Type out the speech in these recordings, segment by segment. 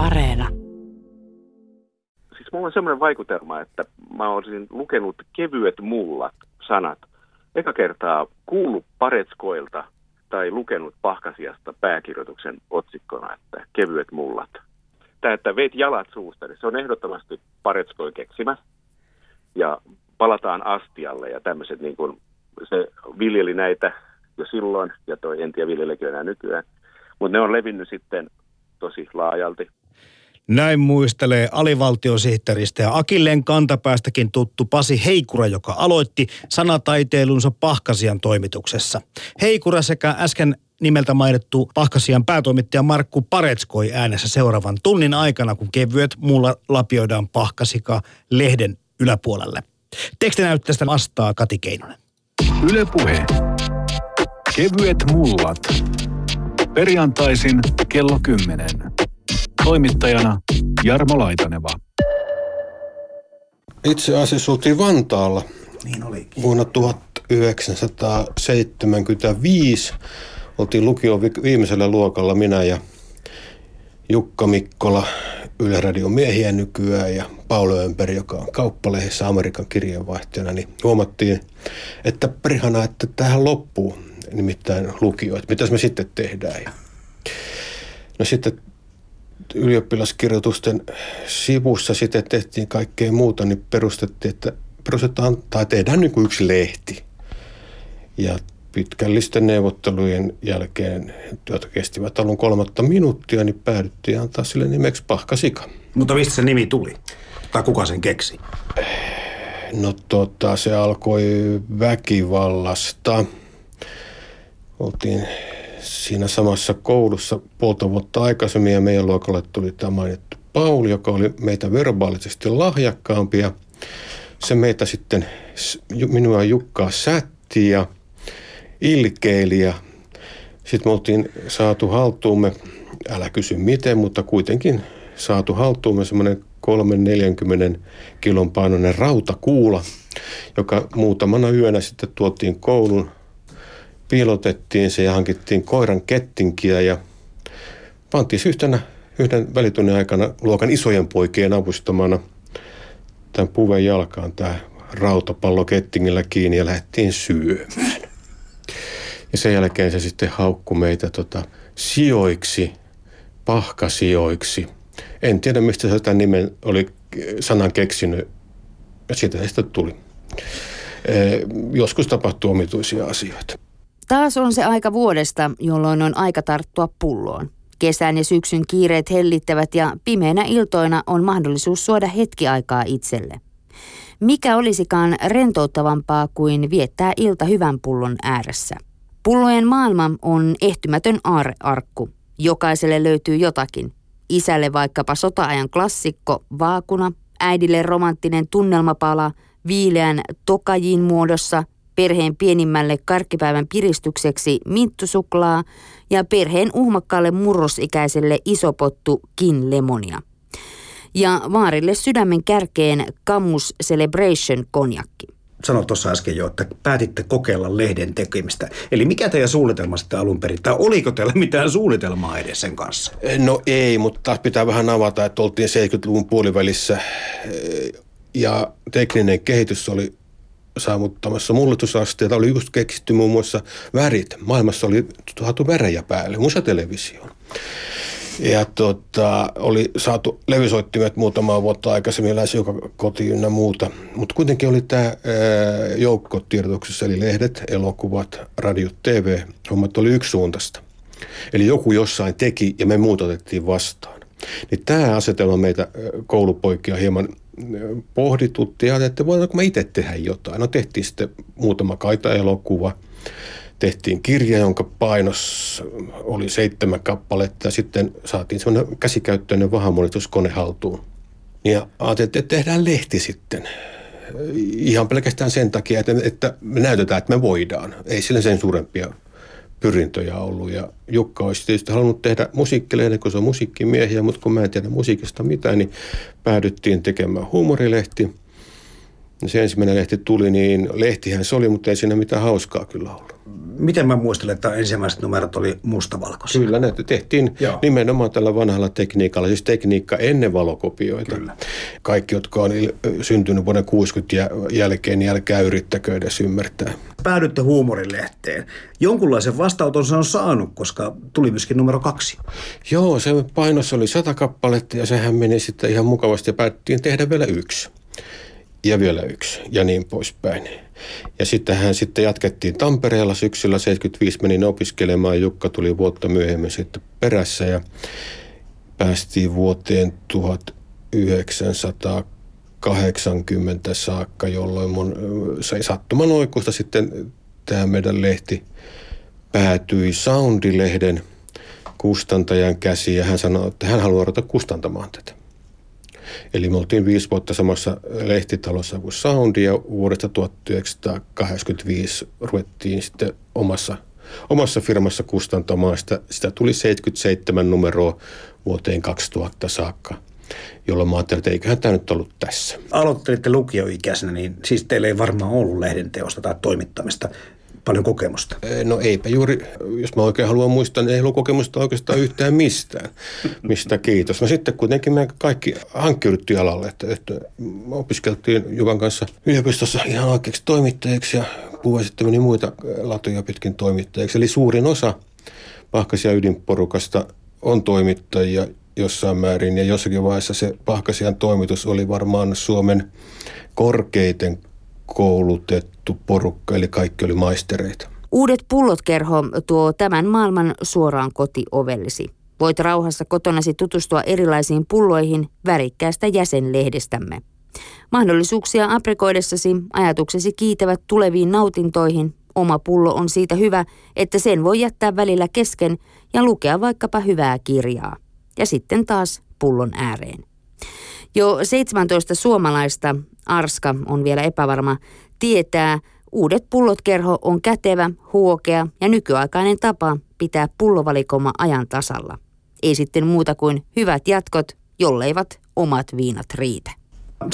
Areena. Siis mulla on semmoinen vaikutelma, että mä olisin lukenut kevyet mullat sanat. Eka kertaa kuullut Paretskoilta tai lukenut Pahkasiasta pääkirjoituksen otsikkona, että kevyet mullat. Tämä, että veit jalat suusta, niin se on ehdottomasti Paretskoi keksimä. Ja palataan astialle ja tämmöiset, niin kuin se viljeli näitä jo silloin, ja toi en tiedä viljeleekö enää nykyään. Mutta ne on levinnyt sitten tosi laajalti. Näin muistelee alivaltiosihteeristä ja Akilleen kantapäästäkin tuttu Pasi Heikura, joka aloitti sanataiteilunsa Pahkasian toimituksessa. Heikura sekä äsken nimeltä mainittu Pahkasian päätoimittaja Markku Paretskoi äänessä seuraavan tunnin aikana, kun kevyet mulla lapioidaan Pahkasika-lehden yläpuolelle. Tekstinäytteestä vastaa Kati Keinonen. Yle Puhe. Kevyet mullat. Perjantaisin kello 10. Toimittajana Jarmo Laitaneva. Itse asiassa oltiin Vantaalla niin olikin. Vuonna 1975. Oltiin lukion viimeisellä luokalla minä ja Jukka Mikkola, Yle Radion miehiä nykyään, ja Pauli Ömberi, joka on Kauppalehdessä Amerikan kirjeenvaihtajana, niin huomattiin, että perhana, että tähän loppuu nimittäin lukio, että mitäs me sitten tehdään. No sitten ylioppilaskirjoitusten sivussa sitten tehtiin kaikkea muuta, niin perustettiin, että tehdään niin kuin yksi lehti. Ja pitkällisten neuvottelujen jälkeen, jotka kestivät alun 3 minuuttia, niin päädyttiin antaa sille nimeksi Pahkasika. Mutta mistä se nimi tuli? Tai kuka sen keksi? No se alkoi väkivallasta. Oltiin siinä samassa koulussa puolta vuotta aikaisemmin ja meidän luokalle tuli tämä mainittu Pauli, joka oli meitä verbaalisesti lahjakkaampi. Ja se meitä sitten, minua Jukkaa sätti ja ilkeili ja sitten me oltiin saatu haltuumme, älä kysy miten, mutta kuitenkin saatu haltuumme semmoinen 30-40 kilon painoinen rautakuula, joka muutamana yönä sitten tuotiin koulun, piilotettiin se ja hankittiin koiran kettinkiä ja pantiin yhden välitunnin aikana luokan isojen poikien avustamana tämän puven jalkaan tämä rautapallo kettingillä kiinni ja lähdettiin syömään. Ja sen jälkeen se sitten haukkui meitä sijoiksi, pahkasijoiksi. En tiedä, mistä se tämän nimen oli sanan keksinyt. Siitä se sitten tuli. Joskus tapahtuu omituisia asioita. Taas on se aika vuodesta, jolloin on aika tarttua pulloon. Kesän ja syksyn kiireet hellittävät ja pimeinä iltoina on mahdollisuus suoda hetki aikaa itselle. Mikä olisikaan rentouttavampaa kuin viettää ilta hyvän pullon ääressä? Pullojen maailma on ehtymätön aarrearkku. Jokaiselle löytyy jotakin. Isälle vaikkapa sota-ajan klassikko vaakuna, äidille romanttinen tunnelmapala viileän tokajin muodossa, perheen pienimmälle karkkipäivän piristykseksi minttusuklaa ja perheen uhmakkaalle murrosikäiselle isopottu kinlemonia. Ja vaarille sydämen kärkeen Camus Celebration konjakki. Sanoit tuossa äsken jo, että päätitte kokeilla lehden tekemistä. Eli mikä teidän suunnitelma sitten alun perin? Tai oliko teillä mitään suunnitelmaa edes sen kanssa? No ei, mutta pitää vähän avata, että oltiin 70-luvun puolivälissä ja tekninen kehitys oli saavuttamassa mullistusasteita. Oli just keksitty muun muassa värit. Maailmassa oli saatu värejä päälle, musatelevisioon. Ja oli saatu levysoittimet muutamaa vuotta aikaisemmin lähes joka kotiin ynnä muuta. Mutta kuitenkin oli tämä joukkotiedotuksessa, eli lehdet, elokuvat, radiot, TV, hommat oli yksisuuntaista. Eli joku jossain teki ja me muut otettiin vastaan. Niin tämä asetelma meitä koulupoikia hieman pohditutti ja että voidaanko mä itse tehdä jotain. No tehtiin sitten muutama kaitaelokuva. Tehtiin kirja, jonka painos oli 7 kappaletta ja sitten saatiin semmoinen käsikäyttöinen vahamonituskone haltuun. Ja ajateltiin, että tehdään lehti sitten. Ihan pelkästään sen takia, että me näytetään, että me voidaan. Ei sillä sen suurempia pyrintöjä ollut. Ja Jukka olisi tietysti halunnut tehdä musiikkilehden, kun se on musiikkimiehiä, mutta kun mä en tiedä musiikista mitään, niin päädyttiin tekemään huumorilehti. Ja se ensimmäinen lehti tuli, niin lehtihän se oli, mutta ei siinä mitään hauskaa kyllä ollut. Miten mä muistelen, että ensimmäiset numerot oli mustavalkoisia? Kyllä, näitä tehtiin nimenomaan tällä vanhalla tekniikalla, siis tekniikka ennen valokopioita. Kyllä. Kaikki, jotka on syntynyt vuoden 60 jälkeen, niin älkää yrittäkö edes ymmärtää. Päädytte huumorilehteen. Jonkunlaisen vastauton se on saanut, koska tuli myöskin numero 2. Joo, se painossa oli 100 kappaletta ja sehän meni sitten ihan mukavasti ja päätettiin tehdä vielä 1. Ja vielä 1 ja niin poispäin. Ja sitten jatkettiin Tampereella syksyllä 75, menin opiskelemaan. Jukka tuli vuotta myöhemmin sitten perässä ja päästiin vuoteen 1980 saakka, jolloin mun sattuman oikusta sitten tämä meidän lehti päätyi Soundi-lehden kustantajan käsiin ja hän sanoi, että hän haluaa ruveta kustantamaan tätä. Eli me oltiin 5 vuotta samassa lehtitalossa kuin Soundi ja vuodesta 1985 ruvettiin sitten omassa firmassa kustantamaan sitä. Sitä tuli 77 numeroa vuoteen 2000 saakka, jolloin mä ajattelin, että eiköhän tämä nyt ollut tässä. Aloittelitte lukioikäisenä, niin siis teillä ei varmaan ollut lehdenteosta tai toimittamista paljon kokemusta. No eipä juuri, jos mä oikein haluan muistaa, niin ei ollut kokemusta oikeastaan yhtään mistään. Mistä kiitos. No sitten kuitenkin me kaikki hankkiuduttiin alalle, että me opiskeltiin Juvan kanssa yliopistossa ihan oikeaksi toimittajiksi ja puhuin sitten meni muita latuja pitkin toimittajiksi. Eli suurin osa Pahkasia ydinporukasta on toimittajia jossain määrin ja jossakin vaiheessa se Pahkasian toimitus oli varmaan Suomen korkeiten koulutettu porukka, eli kaikki oli maistereita. Uudet pullot-kerho tuo tämän maailman suoraan kotiovellesi. Voit rauhassa kotonasi tutustua erilaisiin pulloihin värikkäästä jäsenlehdestämme. Mahdollisuuksia aprikoidessasi ajatuksesi kiitävät tuleviin nautintoihin. Oma pullo on siitä hyvä, että sen voi jättää välillä kesken ja lukea vaikkapa hyvää kirjaa. Ja sitten taas pullon ääreen. Jo 17 suomalaista, Arska on vielä epävarma, tietää, Uudet pullot-kerho on kätevä, huokea ja nykyaikainen tapa pitää pullovalikoma ajan tasalla. Ei sitten muuta kuin hyvät jatkot, jolleivat omat viinat riitä.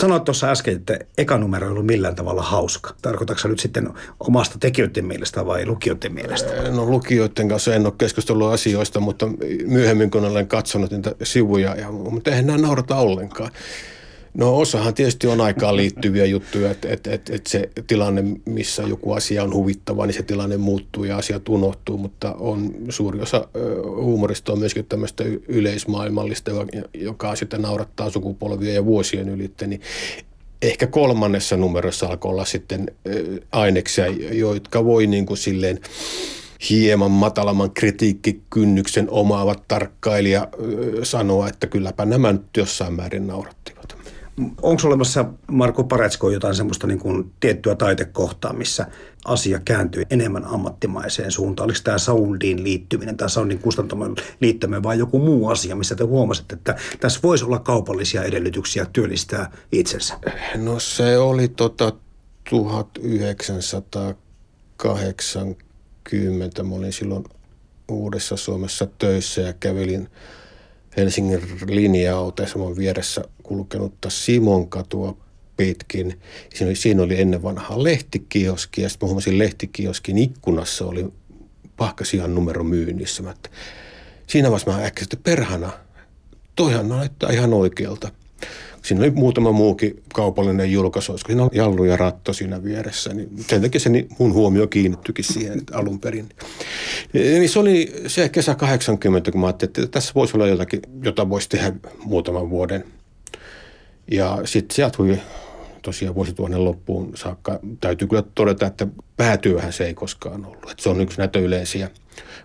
Sanoit tuossa äsken, että eka numero ei ollut millään tavalla hauska. Tarkoitatko sä nyt sitten omasta tekijöiden mielestä vai lukijoiden mielestä? No lukijoiden kanssa en ole keskustellut asioista, mutta myöhemmin kun olen katsonut niitä sivuja, mutta eihän nämä naurata ollenkaan. No osahan tietysti on aikaan liittyviä juttuja, että se tilanne, missä joku asia on huvittava, niin se tilanne muuttuu ja asiat unohtuu, mutta on suuri osa huumorista on myöskin tämmöistä yleismaailmallista, joka sitten naurattaa sukupolvia ja vuosien ylittä, niin ehkä 3. numerossa alkoi olla sitten aineksia, jotka voi niin kuin silleen hieman matalamman kritiikkikynnyksen omaavat tarkkailija sanoa, että kylläpä nämä nyt jossain määrin naurattivat. Onko olemassa, Markku Paretskoi, jotain semmoista niin kuin tiettyä taitekohtaa, missä asia kääntyy enemmän ammattimaiseen suuntaan? Oliko tämä Soundiin liittyminen tai Soundin kustantamon liittäminen vai joku muu asia, missä te huomasitte, että tässä voisi olla kaupallisia edellytyksiä työllistää itsensä? No se oli 1980. Mä olin silloin Uudessa Suomessa töissä ja kävelin Helsingin linja-autoissa, mä oon vieressä kulkenutta Simonkatua pitkin. Siinä oli ennen vanhaa lehtikioski ja sitten mä huomasin lehtikioskin ikkunassa oli Pahkasian numero myynnissä. Siinä vaiheessa mä äkkiä sitten perhana, toihan näyttää ihan oikealta. Siinä oli muutama muukin kaupallinen julkaisu, koska siinä oli Jallu ja Ratto siinä vieressä. Niin sen takia se mun huomio kiinnittyikin siihen alun perin. Niin se oli se kesä 80, kun mä ajattelin, että tässä voisi olla jotakin, jota voisi tehdä muutaman vuoden. Ja sitten se jatkui tosiaan vuosituhannen loppuun saakka. Täytyy kyllä todeta, että päätyöhän se ei koskaan ollut. Että se on yksi näitä yleisiä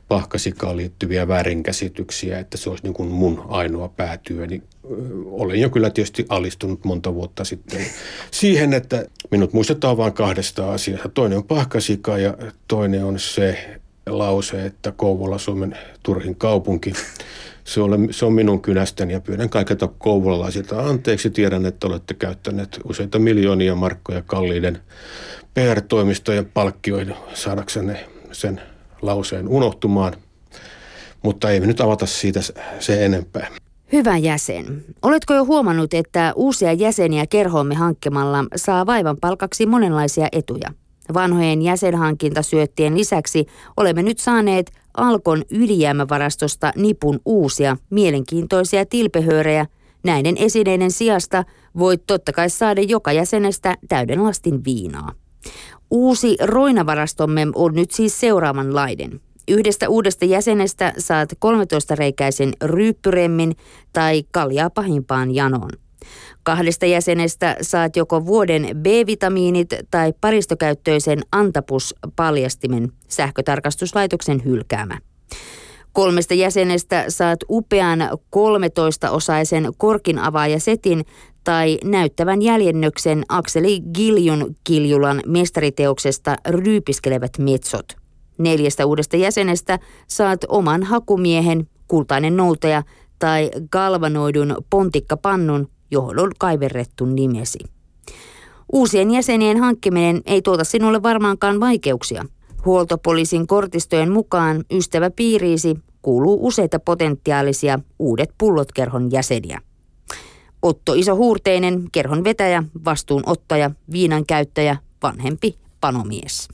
Pahkasikaan liittyviä väärinkäsityksiä, että se olisi niin kuin mun ainoa päätyö. Niin olen jo kyllä tietysti alistunut monta vuotta sitten siihen, että minut muistetaan vain 2 asiasta. Toinen on Pahkasika ja toinen on se lause, että Kouvola Suomen turhin kaupunki. Se on minun kynästäni ja pyydän kaikilta kouvolalaisilta anteeksi. Tiedän, että olette käyttäneet useita miljoonia markkoja kalliiden PR-toimistojen palkkioihin saadaksenne sen lauseen unohtumaan, mutta ei me nyt avata siitä se enempää. Hyvä jäsen. Oletko jo huomannut, että uusia jäseniä kerhoomme hankkimalla saa vaivan palkaksi monenlaisia etuja? Vanhojen jäsenhankintasyöttien lisäksi olemme nyt saaneet Alkon ylijäämävarastosta nipun uusia, mielenkiintoisia tilpehöörejä. Näiden esineiden sijasta voit totta kai saada joka jäsenestä täyden lastin viinaa. Uusi roinavarastomme on nyt siis seuraavanlainen. Yhdestä uudesta jäsenestä saat 13-reikäisen ryyppyremmin tai kaljaa pahimpaan janoon. Kahdesta jäsenestä saat joko vuoden B-vitamiinit tai paristokäyttöisen antapus-paljastimen, sähkötarkastuslaitoksen hylkäämä. Kolmesta jäsenestä saat upean 13-osaisen korkinavaajasetin tai näyttävän jäljennöksen Akseli Giljun-Kiljulan mestariteoksesta Ryypiskelevät metsot. Neljästä uudesta jäsenestä saat oman hakumiehen, kultainen noutaja tai galvanoidun pontikkapannun, johon on kaiverrettu nimesi. Uusien jäsenien hankkiminen ei tuota sinulle varmaankaan vaikeuksia. Huoltopoliisin kortistojen mukaan ystäväpiiriisi kuuluu useita potentiaalisia uudet pullotkerhon jäseniä. Otto Isohuurteinen, kerhon vetäjä, vastuunottaja, viinan käyttäjä, vanhempi panomies.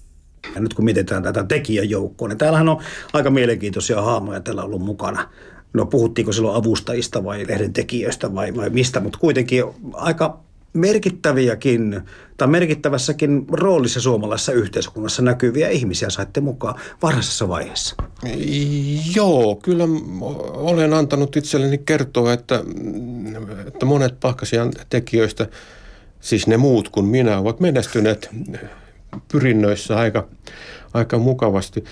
Ja nyt kun mietitään tätä tekijäjoukkoa, niin täällähän on aika mielenkiintoisia haamoja täällä ollut mukana. No puhuttiinko silloin avustajista vai lehden tekijöistä vai mistä, mutta kuitenkin aika merkittäviäkin tai merkittävässäkin roolissa suomalaisessa yhteiskunnassa näkyviä ihmisiä saitte mukaan varhaisessa vaiheessa. Joo, kyllä olen antanut itselleni kertoa, että monet Pahkasian tekijöistä, siis ne muut kuin minä, ovat menestyneet pyrinnöissä aika mukavasti.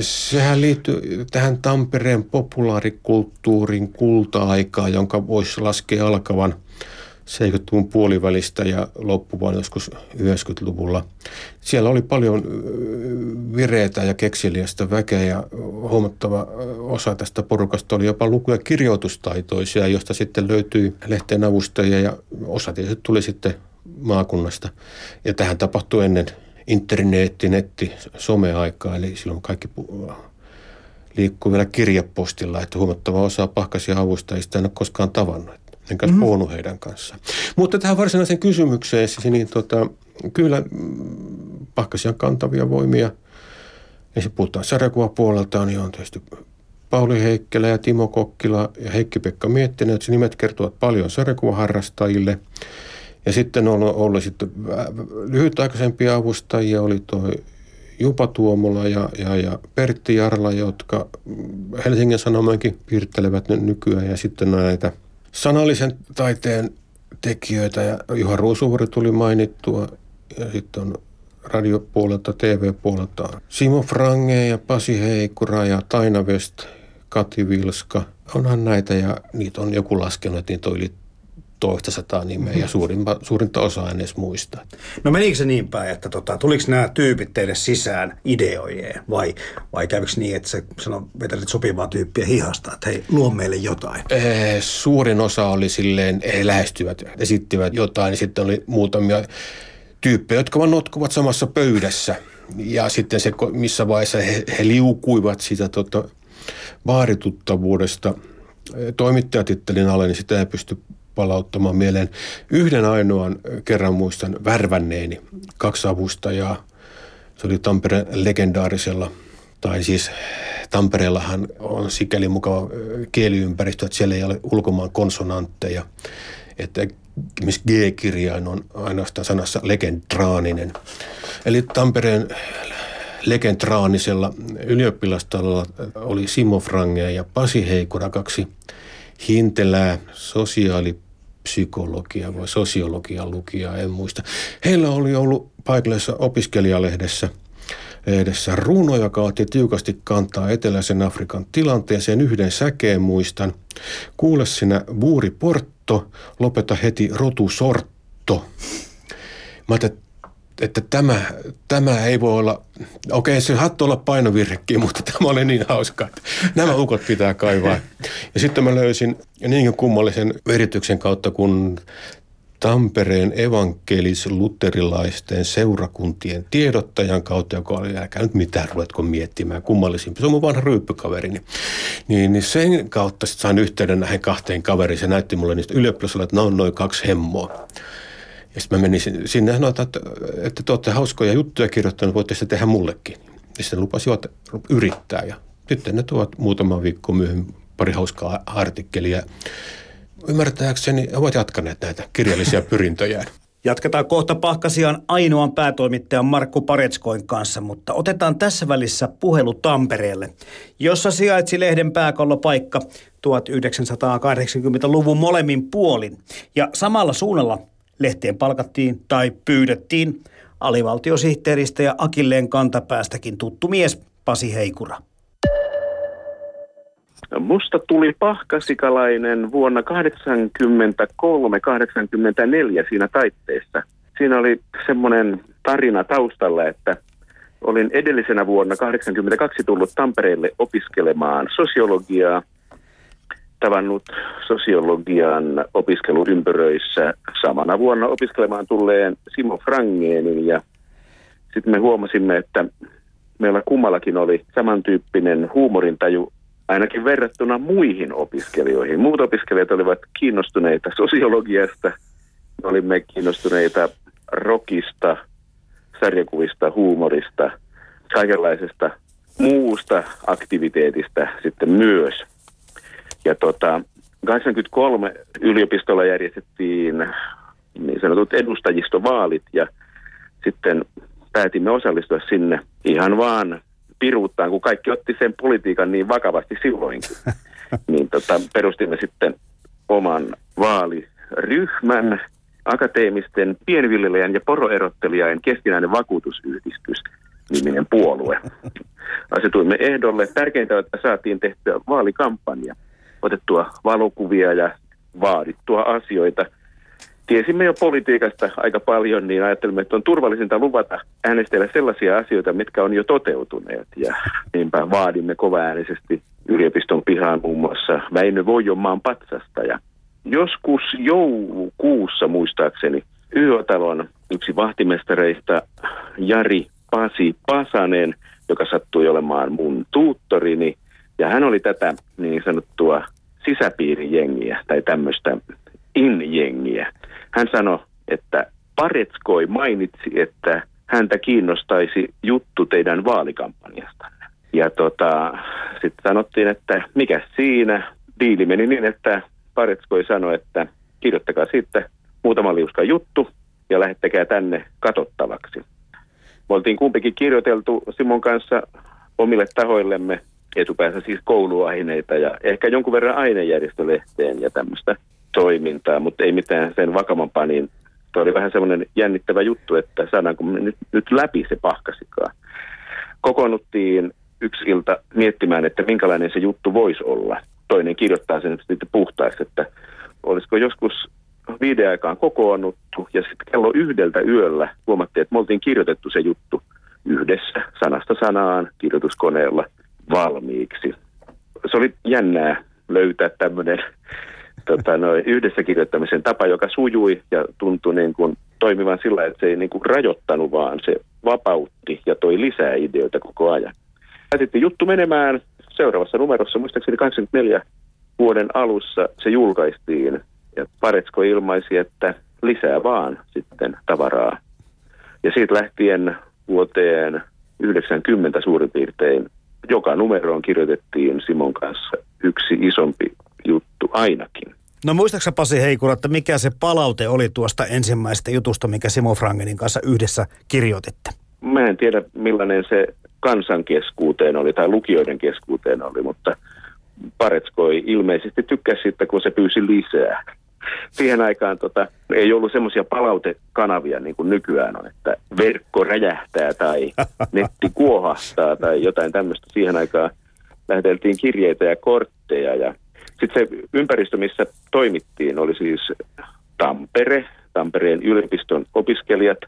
Sehän liittyy tähän Tampereen populaarikulttuurin kulta-aikaan, jonka voisi laskea alkavan 70-luvun puolivälistä ja loppuvan joskus 90-luvulla. Siellä oli paljon vireitä ja kekseliästä väkeä ja huomattava osa tästä porukasta oli jopa luku- ja kirjoitustaitoisia, josta sitten löytyi lehteen avustajia ja osa tietysti tuli sitten maakunnasta. Ja tähän tapahtui ennen netti, someaikaa, eli silloin kaikki liikkuu vielä kirjepostilla, että huomattava osa Pahkasia avustajista en ole koskaan tavannut, enkä puhunut heidän kanssaan. Mutta tähän varsinaiseen kysymykseen, niin kyllä Pahkasian kantavia voimia, ensin puhutaan sarjakuvapuolelta, niin on tietysti Pauli Heikkelä ja Timo Kokkila ja Heikki-Pekka Miettinen, että nimet kertovat paljon sarjakuvaharrastajille. Ja sitten on ollut sitten lyhytaikaisempia avustajia, oli tuo Juba Tuomola ja Pertti Jarla, jotka Helsingin Sanomankin piirtelevät nykyään. Ja sitten on näitä sanallisen taiteen tekijöitä, ja Juha Ruusuvuori tuli mainittua, ja sitten on radiopuolelta, TV-puolelta Simo Frangén ja Pasi Heikura ja Taina Vest, Kati Vilska. Onhan näitä, ja niitä on joku laskenut, että niitä on yli toistasataa nimeä ja suurinta osaa en edes muista. No menikö se niin päin, että tuliko nämä tyypit teille sisään ideoijeen vai kävikö niin, että se vetäisit sopivaa tyyppiä hihasta, että hei, luo meille jotain? Suurin osa oli silleen, he lähestyvät, esittivät jotain, niin sitten oli muutamia tyyppejä, jotka vaan notkuvat samassa pöydässä ja sitten se, missä vaiheessa he liukuivat sitä vaarituttavuudesta toimittajatittelin alle, niin sitä ei pysty palauttamaan mieleen. Yhden ainoan kerran muistan värvänneeni 2 avustajaa. Se oli Tampereen legendaarisella, tai siis Tampereellahan on sikäli mukava kieliympäristö, että siellä ei ole ulkomaan konsonantteja. Että esimerkiksi G-kirjain on ainoastaan sanassa legendraaninen. Eli Tampereen legendraanisella ylioppilastalolla oli Simo Frangén ja Pasi Heikura, 2 hintelää sosiaalipsykologia vai sosiologian lukijaa, en muista. Heillä oli ollut paikallisessa opiskelijalehdessä runo, joka otti tiukasti kantaa eteläisen Afrikan tilanteeseen. Yhden säkeen muistan. Kuule sinä buuri portto, lopeta heti rotusortto. Mä ajattelin, että tämä ei voi olla, okei, se hattoi olla painovirhekin, mutta tämä oli niin hauska, että nämä ukot pitää kaivaa. Ja sitten mä löysin niinkin kummallisen verityksen kautta, kun Tampereen evankelis-luterilaisten seurakuntien tiedottajan kautta, joka oli, älkää nyt mitään ruvetko miettimään, kummallisimpi. Se on mun vanha ryyppykaverini. Niin sen kautta sitten sain yhteyden näihin kahteen kaveriin. Se näytti mulle niistä ylioppilaisilla, että nämä on noin kaksi hemmoa. Ja sitten mä menin sinne ja sanoin, että te olette hauskoja juttuja kirjoittanut, voitte sitä tehdä mullekin. Ja sitten lupasivat yrittää. Ja sitten ne tuovat muutama viikko myöhemmin pari hauskaa artikkelia. Ymmärtääkseni ovat jatkaneet näitä kirjallisia pyrintöjään. Jatketaan kohta Pahkasian ainoan päätoimittajan Markku Paretskoin kanssa, mutta otetaan tässä välissä puhelu Tampereelle, jossa sijaitsi lehden pääkallopaikka 1980-luvun molemmin puolin. Ja samalla suunnalla lehteen palkattiin tai pyydettiin alivaltiosihteeristä ja akilleen kantapäästäkin tuttu mies Pasi Heikura. Musta tuli pahkasikalainen vuonna 1983-1984 siinä taitteessa. Siinä oli semmoinen tarina taustalla, että olin edellisenä vuonna 1982 tullut Tampereelle opiskelemaan sosiologiaa, tavannut sosiologian opiskeluympyröissä samana vuonna opiskelemaan tulleen Simo Frangénin, ja sitten me huomasimme, että meillä kummallakin oli samantyyppinen huumorintaju ainakin verrattuna muihin opiskelijoihin. Muut opiskelijat olivat kiinnostuneita sosiologiasta, me olimme kiinnostuneita rockista, sarjakuvista, huumorista, kaikenlaisesta muusta aktiviteetista sitten myös. Ja 83 yliopistolla järjestettiin niin sanotut edustajistovaalit, ja sitten päätimme osallistua sinne ihan vaan piruuttaan, kun kaikki otti sen politiikan niin vakavasti silloinkin. Niin perustimme sitten oman vaaliryhmän, akateemisten pienviljelijän ja poroerottelijain keskinäinen vakuutusyhdistys -niminen puolue. Asetuimme ehdolle. Tärkeintä, että saatiin tehtyä vaalikampanja, otettua valokuvia ja vaadittua asioita. Tiesimme jo politiikasta aika paljon, niin ajattelimme, että on turvallisinta luvata äänestäjille sellaisia asioita, mitkä on jo toteutuneet. Ja niinpä vaadimme kovaäänisesti yliopiston pihaan muun muassa Väinö Voijonmaan patsasta. Ja joskus joulukuussa muistaakseni YÖ-talon yksi vahtimestareista Jari Pasi Pasanen, joka sattui olemaan mun tuuttorini, ja hän oli tätä niin sanottua sisäpiirijengiä tai tämmöistä in-jengiä. Hän sanoi, että Paretskoi mainitsi, että häntä kiinnostaisi juttu teidän vaalikampanjastanne. Ja sitten sanottiin, että mikä siinä. Diili meni niin, että Paretskoi sanoi, että kirjoittakaa siitä muutama liuska juttu ja lähettäkää tänne katsottavaksi. Me oltiin kumpikin kirjoiteltu Simon kanssa omille tahoillemme, etupäässä siis kouluaineita ja ehkä jonkun verran ainejärjestölehteen ja tämmöistä toimintaa, mutta ei mitään sen vakavampaa, niin tuo oli vähän semmoinen jännittävä juttu, että saadaanko me nyt läpi se pahkasikaa. Kokoonnuttiin yksi ilta miettimään, että minkälainen se juttu voisi olla. Toinen kirjoittaa sen sitten puhtaasti, että olisiko joskus viiden aikaan kokoonnuttu, ja sitten kello 1 yöllä huomattiin, että me oltiin kirjoitettu se juttu yhdessä, sanasta sanaan, kirjoituskoneella valmiiksi. Se oli jännää löytää tämmöinen yhdessä kirjoittamisen tapa, joka sujui ja tuntui niin kuin toimivan sillä, että se ei niin kuin rajoittanut, vaan se vapautti ja toi lisää ideoita koko ajan. Lähdettiin juttu menemään seuraavassa numerossa, muistaakseni 84 vuoden alussa se julkaistiin, ja Paretskoi ilmaisi, että lisää vaan sitten tavaraa. Ja siitä lähtien vuoteen 90 suurin piirtein joka numeroon kirjoitettiin Simon kanssa yksi isompi juttu ainakin. No muistaaksä Pasi Heikura, että mikä se palaute oli tuosta ensimmäisestä jutusta, mikä Simo Frangénin kanssa yhdessä kirjoititte? Mä en tiedä millainen se kansan keskuuteen oli tai lukijoiden keskuuteen oli, mutta Paretskoi ilmeisesti tykkäsi siitä, kun se pyysi lisää. Siihen aikaan ei ollut semmoisia palautekanavia niin kuin nykyään on, että verkko räjähtää tai netti kuohahtaa tai jotain tämmöistä. Siihen aikaan läheteltiin kirjeitä ja kortteja, ja sitten se ympäristö, missä toimittiin, oli siis Tampere, Tampereen yliopiston opiskelijat.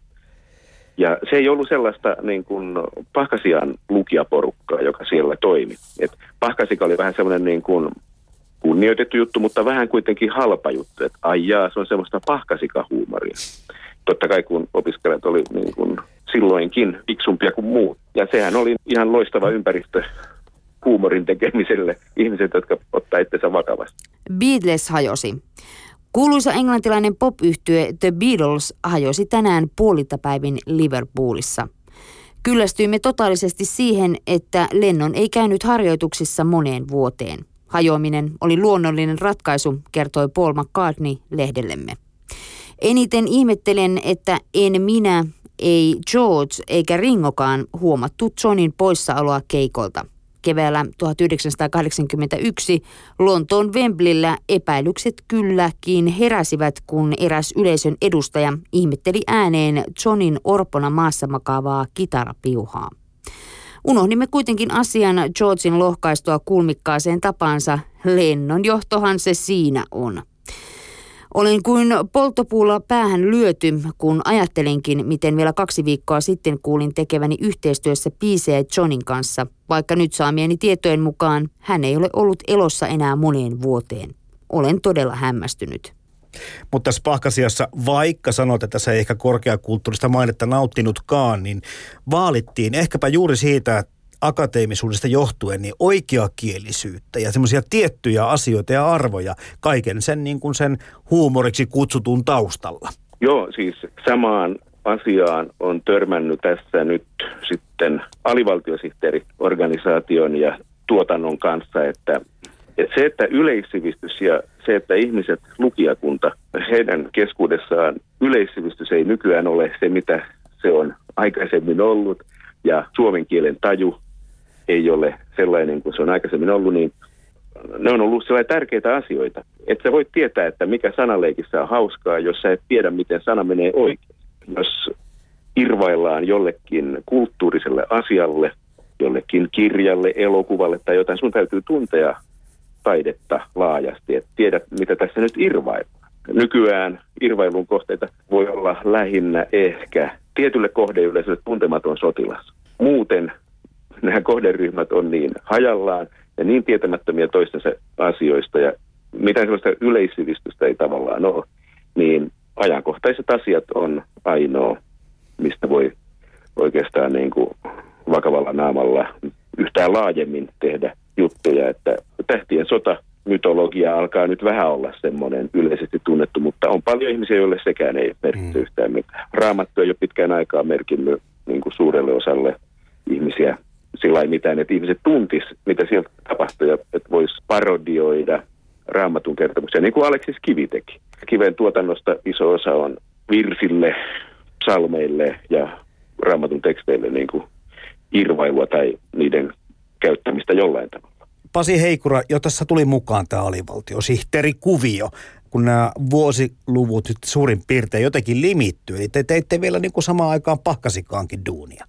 Ja se ei ollut sellaista niin kuin Pahkasian lukijaporukkaa, joka siellä toimi. Et Pahkasika oli vähän semmoinen niin kuin kunnioitettu juttu, mutta vähän kuitenkin halpa juttu, että ai jaa, se on semmoista pahkasikahuumoria. Totta kai kun opiskelijat oli niin kuin silloinkin fiksumpia kuin muut. Ja sehän oli ihan loistava ympäristö huumorin tekemiselle ihmiset, jotka ottaa itsensä vakavasti. Beatles hajosi. Kuuluisa englantilainen pop-yhtye The Beatles hajosi tänään puoliltapäivin Liverpoolissa. Kyllästyimme totaalisesti siihen, että Lennon ei käynyt harjoituksissa moneen vuoteen. Hajoaminen oli luonnollinen ratkaisu, kertoi Paul McCartney lehdellemme. Eniten ihmettelen, että en minä, ei George eikä Ringokaan huomattu Johnin poissaoloa keikolta. Keväällä 1981 Lontoon Wembleyllä epäilykset kylläkin heräsivät, kun eräs yleisön edustaja ihmetteli ääneen Johnin orpona maassa makaavaa kitarapiuhaa. Unohdimme kuitenkin asian Georgein lohkaistua kulmikkaaseen tapaansa. Lennon johtohan se siinä on. Olin kuin polttopuulla päähän lyöty, kun ajattelinkin, miten vielä 2 viikkoa sitten kuulin tekeväni yhteistyössä biisejä Johnin kanssa, vaikka nyt saamieni tietojen mukaan hän ei ole ollut elossa enää moneen vuoteen. Olen todella hämmästynyt. Mutta tässä Pahkasiassa, vaikka sanot, että sä ei ehkä korkeakulttuurista mainetta nauttinutkaan, niin vaalittiin ehkäpä juuri siitä akateemisuudesta johtuen niin oikeakielisyyttä ja semmoisia tiettyjä asioita ja arvoja kaiken sen, niin kuin sen huumoriksi kutsutun taustalla. Joo, siis samaan asiaan on törmännyt tässä nyt sitten alivaltiosihteeriorganisaation ja tuotannon kanssa, että se, että yleissivistys ja se, että ihmiset, lukijakunta, heidän keskuudessaan yleissivistys ei nykyään ole se, mitä se on aikaisemmin ollut, ja suomen kielen taju ei ole sellainen kuin se on aikaisemmin ollut, niin ne on ollut sellaisia tärkeitä asioita. Että sä voit tietää, että mikä sanaleikissä on hauskaa, jos sä et tiedä, miten sana menee oikein. Jos irvaillaan jollekin kulttuuriselle asialle, jollekin kirjalle, elokuvalle tai jotain, sun täytyy tuntea taidetta laajasti, että tiedät, mitä tässä nyt irvaillaan. Nykyään irvailun kohteita voi olla lähinnä ehkä tietylle kohdeyleisölle tuntematon sotilas. Muuten nämä kohderyhmät on niin hajallaan ja niin tietämättömiä toistensa asioista ja mitään sellaista yleissivistystä ei tavallaan ole, niin ajankohtaiset asiat on ainoa, mistä voi oikeastaan niin kuin vakavalla naamalla yhtään laajemmin tehdä juttuja, että tähtien sotamytologia alkaa nyt vähän olla semmoinen yleisesti tunnettu, mutta on paljon ihmisiä, joille sekään ei merkitse yhtään mitään. Raamattu ei ole pitkään aikaa merkinnyt niin kuin suurelle osalle ihmisiä sillä ei mitään, että ihmiset tuntis, mitä sieltä tapahtuu, ja että voisi parodioida Raamatun kertomuksia, niin kuin Aleksis Kivi teki. Kiven tuotannosta iso osa on virsille, psalmeille ja Raamatun teksteille niin kuin irvailua tai niiden käyttämistä jollain tavalla. Pasi Heikura, jo tässä tuli mukaan tämä alivaltiosihteerikuvio, kun nämä vuosiluvut nyt suurin piirtein jotenkin limittyy. Eli te teitte vielä niin kuin samaan aikaan Pahkasikaankin duunia.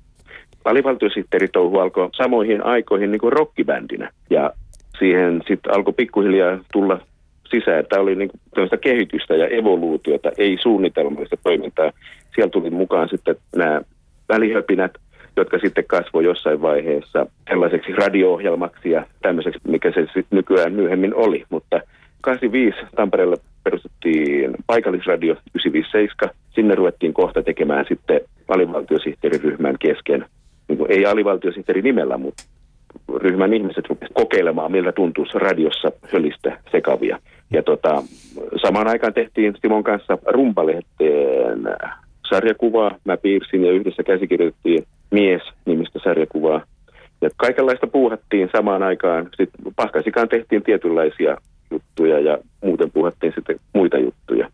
Alivaltiosihteeritouhu alkoi samoihin aikoihin niin kuin rockibändinä. Ja siihen sitten alkoi pikkuhiljaa tulla sisään. Tämä oli niin kuin tällaista kehitystä ja evoluutiota, ei suunnitelmallista toimintaa. Siellä tuli mukaan sitten nämä välihöpinät, jotka sitten kasvoi jossain vaiheessa sellaiseksi radio-ohjelmaksi ja tämmöiseksi, mikä se sitten nykyään myöhemmin oli. Mutta 85 Tampereella perustettiin paikallisradio 957. Sinne ruvettiin kohta tekemään sitten alivaltiosihteeriryhmän kesken. Ei alivaltiosihteeri nimellä, mutta ryhmän ihmiset rupesivat kokeilemaan, miltä tuntuisi radiossa hölistä sekavia. Ja samaan aikaan tehtiin Simon kanssa Rumbalehteen sarjakuvaa. Mä piirsin ja yhdessä käsikirjoitettiin Mies-nimistä sarjakuvaa. Ja kaikenlaista puuhattiin samaan aikaan. Sitten Pahkasikaan tehtiin tietynlaisia juttuja ja muuten puuhattiin sitten muita juttuja.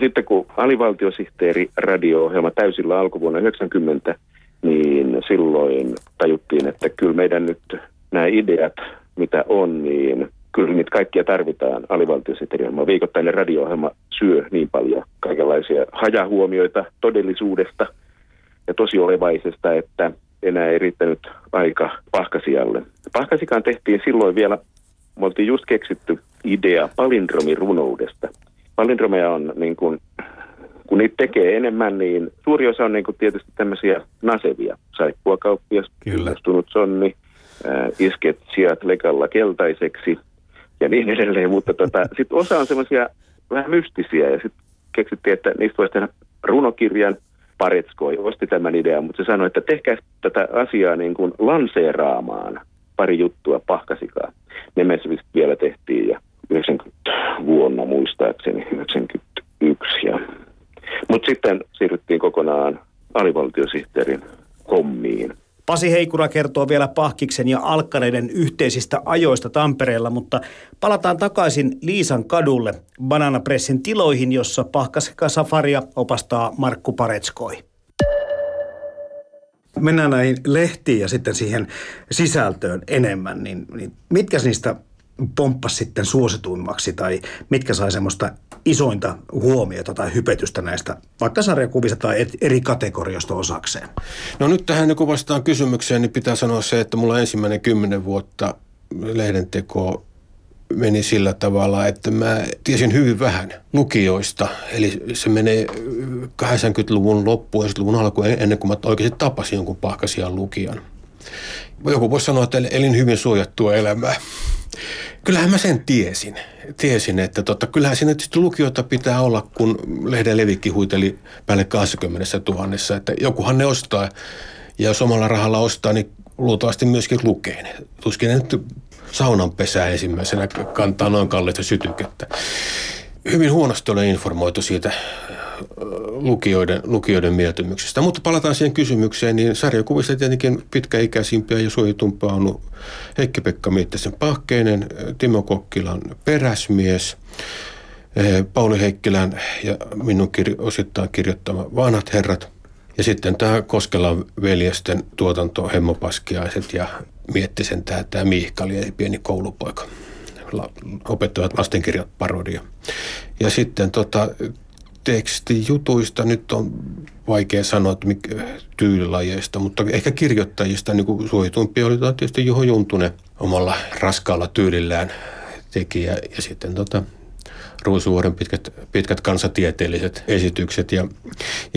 Sitten kun alivaltiosihteeri radio-ohjelma täysillä alkoi vuonna 1990, niin silloin tajuttiin, että kyllä meidän nyt nämä ideat, mitä on, niin kyllä niitä kaikkia tarvitaan alivaltiosihteeriohjelmaa. Viikoittainen radio-ohjelma syö niin paljon kaikenlaisia hajahuomioita todellisuudesta ja tosiolevaisesta, että enää ei riittänyt aika Pahkasijalle. Pahkasikaan tehtiin silloin vielä, me oltiin just keksitty idea palindromirunoudesta. Palindromeja on niin kuin, kun niitä tekee enemmän, niin suuri osa on niin kuin tietysti tämmöisiä nasevia. Saippuakauppias, kyllästunut sonni, isket sijat lekalla keltaiseksi, ja niin edelleen, mutta sitten osa on semmoisia vähän mystisiä ja sitten keksittiin, että niistä voisi tehdä runokirjan. Paretskoi osti tämän idean, mutta se sanoi, että tehkää tätä asiaa niin kuin lanseeraamaan pari juttua Pahkasikaa. Ne me vielä tehtiin ja 90 vuonna muistaakseni, 91. Mutta sitten siirryttiin kokonaan alivaltiosihteerin hommiin. Pasi Heikura kertoo vielä Pahkiksen ja Alkkareiden yhteisistä ajoista Tampereella, mutta palataan takaisin Liisan kadulle Bananapressin tiloihin, jossa Pahkasika-safaria opastaa Markku Paretskoi. Mennään näihin lehtiin ja sitten siihen sisältöön enemmän, niin mitkä niistä pomppasi sitten suosituimmaksi tai mitkä sai semmoista isointa huomiota tai hypetystä näistä vaikka sarjakuvista tai eri kategorioista osakseen? No nyt tähän kun vastaan kysymykseen, niin pitää sanoa se, että mulla ensimmäinen 10 vuotta lehdenteko meni sillä tavalla, että mä tiesin hyvin vähän lukijoista. Eli se menee 80-luvun loppuun ja 90-luvun alkuun ennen kuin mä oikeasti tapasin jonkun Pahkasian lukijan. Joku voisi sanoa, että elin hyvin suojattua elämää. Kyllähän mä sen tiesin, että kyllähän siinä tietysti lukijoita pitää olla, kun lehden levikki huiteli päälle 20 000, että jokuhan ne ostaa, ja jos omalla rahalla ostaa, niin luultavasti myöskin lukee ne. Tuskin ne nyt saunanpesää ensimmäisenä kantaa noin kalliista sytykettä. Hyvin huonosti olen informoitu siitä lukijoiden mieltymyksestä, mutta palataan siihen kysymykseen, niin sarjakuvissa tietenkin pitkäikäisimpiä ja suojitumpaa on Heikki-Pekka Miettisen Pahkeinen, Timo Kokkilan Peräsmies, Pauli Heikkilän ja minun osittain kirjoittama Vanhat herrat ja sitten tämä Koskelan veljesten tuotanto Hemmopaskiaiset ja Miettisen tämä Miihkali eli Pieni koulupoika, opettavat lastenkirjat parodia. Ja sitten tekstijutuista nyt on vaikea sanoa tyylilajeista, mutta ehkä kirjoittajista niin suosituimpia oli tietysti Juho Juntunen omalla raskaalla tyylillään tekijä ja sitten Ruusuvuoren pitkät kansatieteelliset esitykset. Ja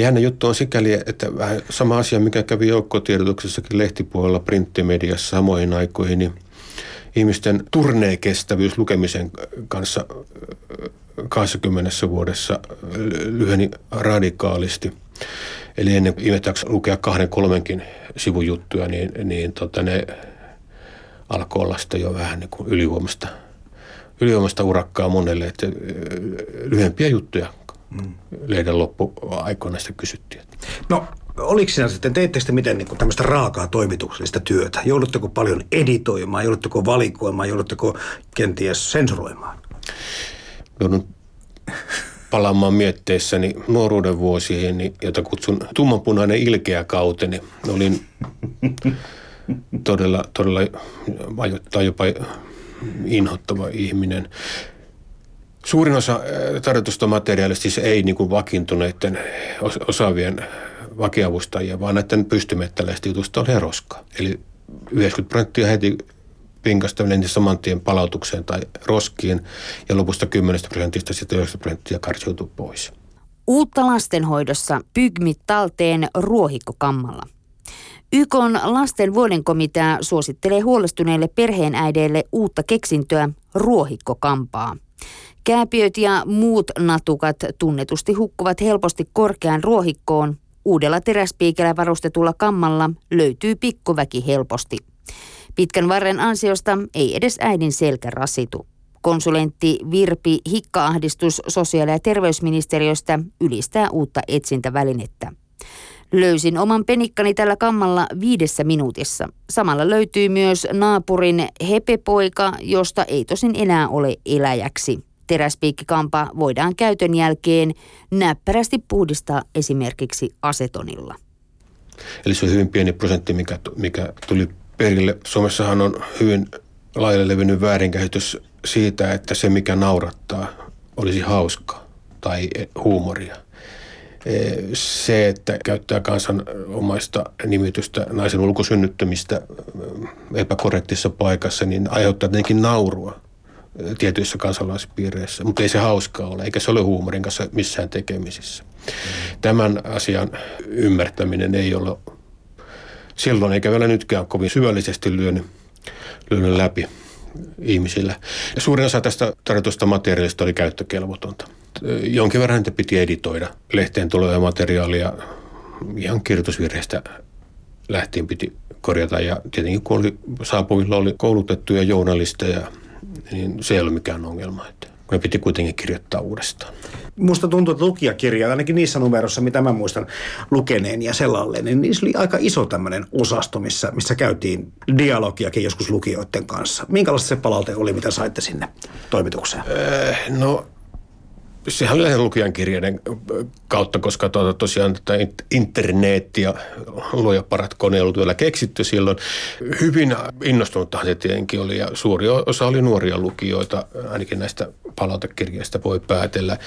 hänen juttu on sikäli, että vähän sama asia, mikä kävi joukkotiedotuksessakin lehtipuolella printtimediassa samoihin aikoihin, niin ihmisten turneekestävyys lukemisen kanssa 20 vuodessa lyheni radikaalisti. Eli ennen kuin ihmettäväksi lukea 2-3 sivujuttuja, niin ne alkoi olla sitten jo vähän niin kuin ylivoimasta urakkaa monelle. Että lyhyempiä juttuja lehden loppuaikoina sitä kysyttiin. No oliko sinä sitten, teittekö te miten niin tämmöistä raakaa toimituksellista työtä? Joudutteko paljon editoimaan, joudutteko valikoimaan, joudutteko kenties sensuroimaan? Joudun palaamaan mietteissäni nuoruuden vuosiin, jota kutsun tummanpunainen ilkeä kauteni. Olin todella ajoittain jopa inhottava ihminen. Suurin osa tarjotusta materiaalista siis ei niin kuin vakiintuneiden osaavien vakiavustajia, vaan näiden pystymettäläistä jutusta oli roskaa. Eli 90% heti pinkasta meni saman tien palautukseen tai roskiin, ja lopusta 10% sitten 90% karsiutui pois. Uutta lastenhoidossa pygmit talteen ruohikkokammalla. YK:n lasten vuodenkomitea suosittelee huolestuneille perheenäideille uutta keksintöä ruohikkokampaa. Kääpiöt ja muut natukat tunnetusti hukkuvat helposti korkeaan ruohikkoon. Uudella teräspiikellä varustetulla kammalla löytyy pikkuväki helposti. Pitkän varren ansiosta ei edes äidin selkä rasitu. Konsulentti Virpi Hikka-ahdistus sosiaali- ja terveysministeriöstä ylistää uutta etsintävälinettä. Löysin oman penikkani tällä kammalla 5 minuutissa. Samalla löytyy myös naapurin hepepoika, josta ei tosin enää ole eläjäksi. Teräspiikkikampa voidaan käytön jälkeen näppärästi puhdistaa esimerkiksi asetonilla. Eli se on hyvin pieni prosentti, mikä tuli perille. Suomessahan on hyvin laajalle levinnyt väärinkäsitys siitä, että se mikä naurattaa olisi hauskaa tai huumoria. Se, että käyttää kansanomaista nimitystä naisen ulkosynnyttämistä epäkorrektissa paikassa, niin aiheuttaa tietenkin naurua tietyissä kansalaispiireissä, mutta ei se hauskaa ole, eikä se ole huumorin kanssa missään tekemisissä. Tämän asian ymmärtäminen ei ole silloin eikä vielä nytkään kovin syvällisesti lyönyt läpi. ihmisillä. Ja suurin osa tästä tarjotusta materiaalista oli käyttökelvotonta. Jonkin verran niitä piti editoida. Lehteen tulevaa materiaalia ihan kirjoitusvirheistä lähtien piti korjata. Ja tietenkin kun oli, saapuvilla oli koulutettuja journalisteja, niin se ei ollut mikään ongelma. Me piti kuitenkin kirjoittaa uudestaan. Musta tuntuu, että lukijakirjat, ainakin niissä numeroissa, mitä mä muistan lukeneen ja sellainen, niin niissä oli aika iso tämmöinen osasto, missä käytiin dialogiakin joskus lukijoiden kanssa. Minkälaista se palaute oli, mitä saitte sinne toimitukseen? No, sehän oli lähinnä lukijakirjojen kautta, koska tosiaan tätä internetiä luoja parat kone ei ollut vielä keksitty silloin. Hyvin innostunuttahan se tietenkin oli ja suuri osa oli nuoria lukijoita, ainakin näistä palautekirjeistä voi päätellä.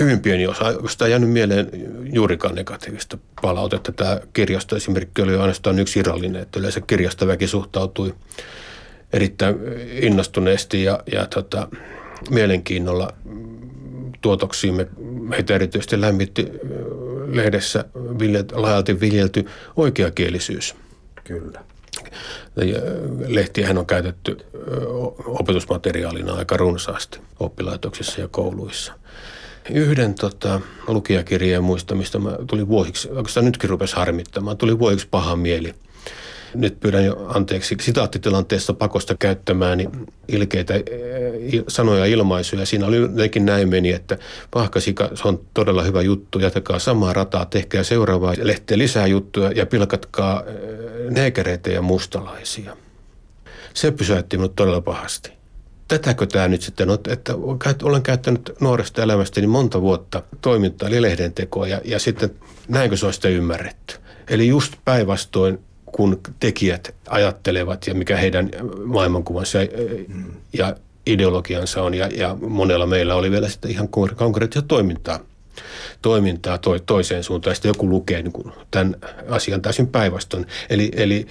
Hyvin pieni osa, josta ei jäänyt mieleen juurikaan negatiivista palautetta. Tämä kirjasta esimerkki oli ainoastaan yksi irrallinen, että yleensä kirjasta väki suhtautui erittäin innostuneesti ja mielenkiinnolla tuotoksiimme. Heitä erityisesti lämmitti lehdessä laajalti viljelty oikeakielisyys. Kyllä. Lehtiähän on käytetty opetusmateriaalina aika runsaasti oppilaitoksissa ja kouluissa. Yhden lukijakirjeen muistamista tuli vuosiksi, oikeastaan nytkin rupesi harmittamaan, tuli vuosiksi paha mieli. Nyt pyydän jo anteeksi sitaattitilanteessa pakosta käyttämääni ilkeitä sanoja ja ilmaisuja. Siinä oli jotenkin näin meni, että Pahkasika, se on todella hyvä juttu, jatkakaa samaa rataa, tehkää seuraavaa lehteen lisää juttuja ja pilkatkaa neekereitä ja mustalaisia. Se pysäytti minut todella pahasti. Tätäkö tämä nyt sitten on, että olen käyttänyt nuoresta elämästäni monta vuotta toimintaa eli lehden tekoa ja sitten näinkö se on sitä ymmärretty. Eli just päinvastoin kun tekijät ajattelevat ja mikä heidän maailmankuvansa ja ideologiansa on. Ja monella meillä oli vielä sitten ihan konkreettista toimintaa toiseen suuntaan. Sitten joku lukee niin kuin tämän asian täysin päinvastoin. Eli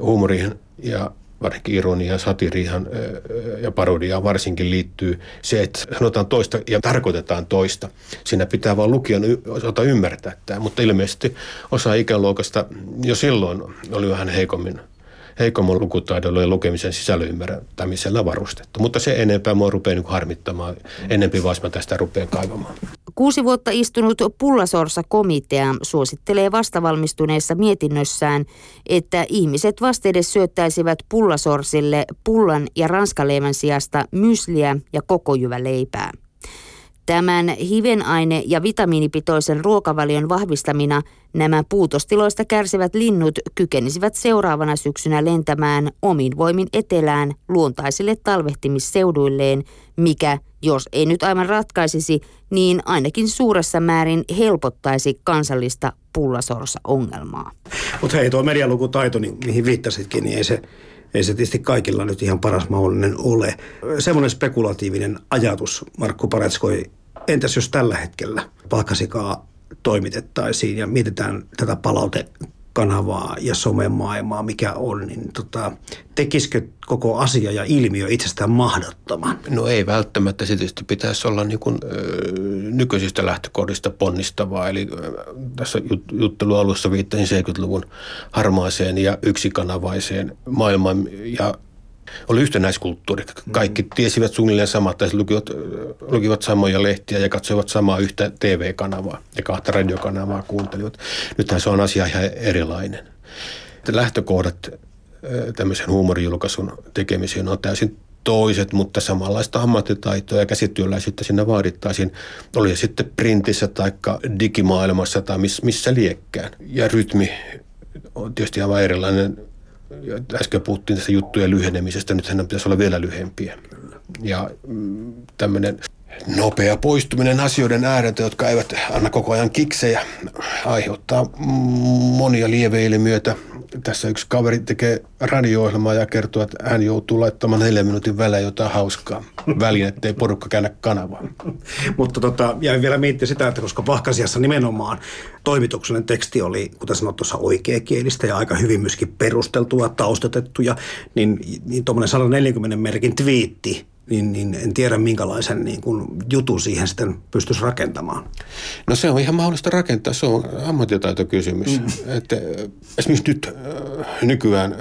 huumoriin ja varsinkin ironiaan, satiriihan ja parodiaan varsinkin liittyy se, että sanotaan toista ja tarkoitetaan toista. Siinä pitää vaan lukijan osata ymmärtää tämä, mutta ilmeisesti osa ikäluokasta jo silloin oli vähän heikomman lukutaidolla ja lukemisen sisällön ymmärtämisellä varustettu. Mutta se enempää minua rupeaa niin harmittamaan, enempi vaan mä tästä rupean kaivamaan. 6 vuotta istunut Pullasorsa-komitea suosittelee vastavalmistuneessa mietinnössään, että ihmiset vastedes syöttäisivät pullasorsille pullan ja ranskaleivän sijasta mysliä ja kokojyväleipää. Tämän hivenaine- ja vitamiinipitoisen ruokavalion vahvistamina nämä puutostiloista kärsivät linnut kykenisivät seuraavana syksynä lentämään omin voimin etelään luontaisille talvehtimisseuduilleen, mikä, jos ei nyt aivan ratkaisisi, niin ainakin suuressa määrin helpottaisi kansallista pullasorsa-ongelmaa. Mutta hei, tuo medialukutaito, niin mihin viittasitkin, niin ei se tietysti kaikilla nyt ihan paras mahdollinen ole. Semmoinen spekulatiivinen ajatus, Markku Paretskoi, entäs jos tällä hetkellä Pahkasikaa toimitettaisiin ja mietitään tätä palautekanavaa ja somemaailmaa, mikä on, niin tekisikö koko asia ja ilmiö itsestään mahdottoman? No ei välttämättä, se tietysti pitäisi olla niin kuin, nykyisistä lähtökohdista ponnistavaa, eli tässä juttelualussa viittasin 70-luvun harmaaseen ja yksikanavaiseen maailmaan ja oli yhtenäiskulttuuri. Kaikki tiesivät suunnilleen samaa, että lukivat samoja lehtiä ja katsoivat samaa yhtä TV-kanavaa ja 2 radiokanavaa kuuntelivat. Nythän se on asia ihan erilainen. Lähtökohdat tämmöisen huumorijulkaisun tekemiseen on täysin toiset, mutta samanlaista ammattitaitoa ja käsityöläisyyttä siinä vaadittaisiin. Oli sitten printissä tai digimaailmassa tai missä liekkään. Ja rytmi on tietysti aivan erilainen. Äsken puhuttiin tästä juttujen lyhenemisestä, nythän pitäisi olla vielä lyhempiä. Ja tämmöinen nopea poistuminen asioiden ääreltä, jotka eivät anna koko ajan kiksejä, aiheuttaa monia lieveilmiöitä. Tässä yksi kaveri tekee radio-ohjelmaa ja kertoo, että hän joutuu laittamaan 4 minuutin välein jotain hauskaa väliin, ettei porukka käännä kanavaa. Mutta jäin vielä miettimään sitä, että koska Pahkasiassa nimenomaan toimituksellinen teksti oli, kuten sanoit tuossa, oikeakielistä ja aika hyvin myöskin perusteltua, taustatettuja, niin tuommoinen 140 merkin twiitti niin en tiedä minkälaisen niin kuin jutun siihen sitten pystyisi rakentamaan. No se on ihan mahdollista rakentaa, se on ammattitaitokysymys. Että esimerkiksi nyt nykyään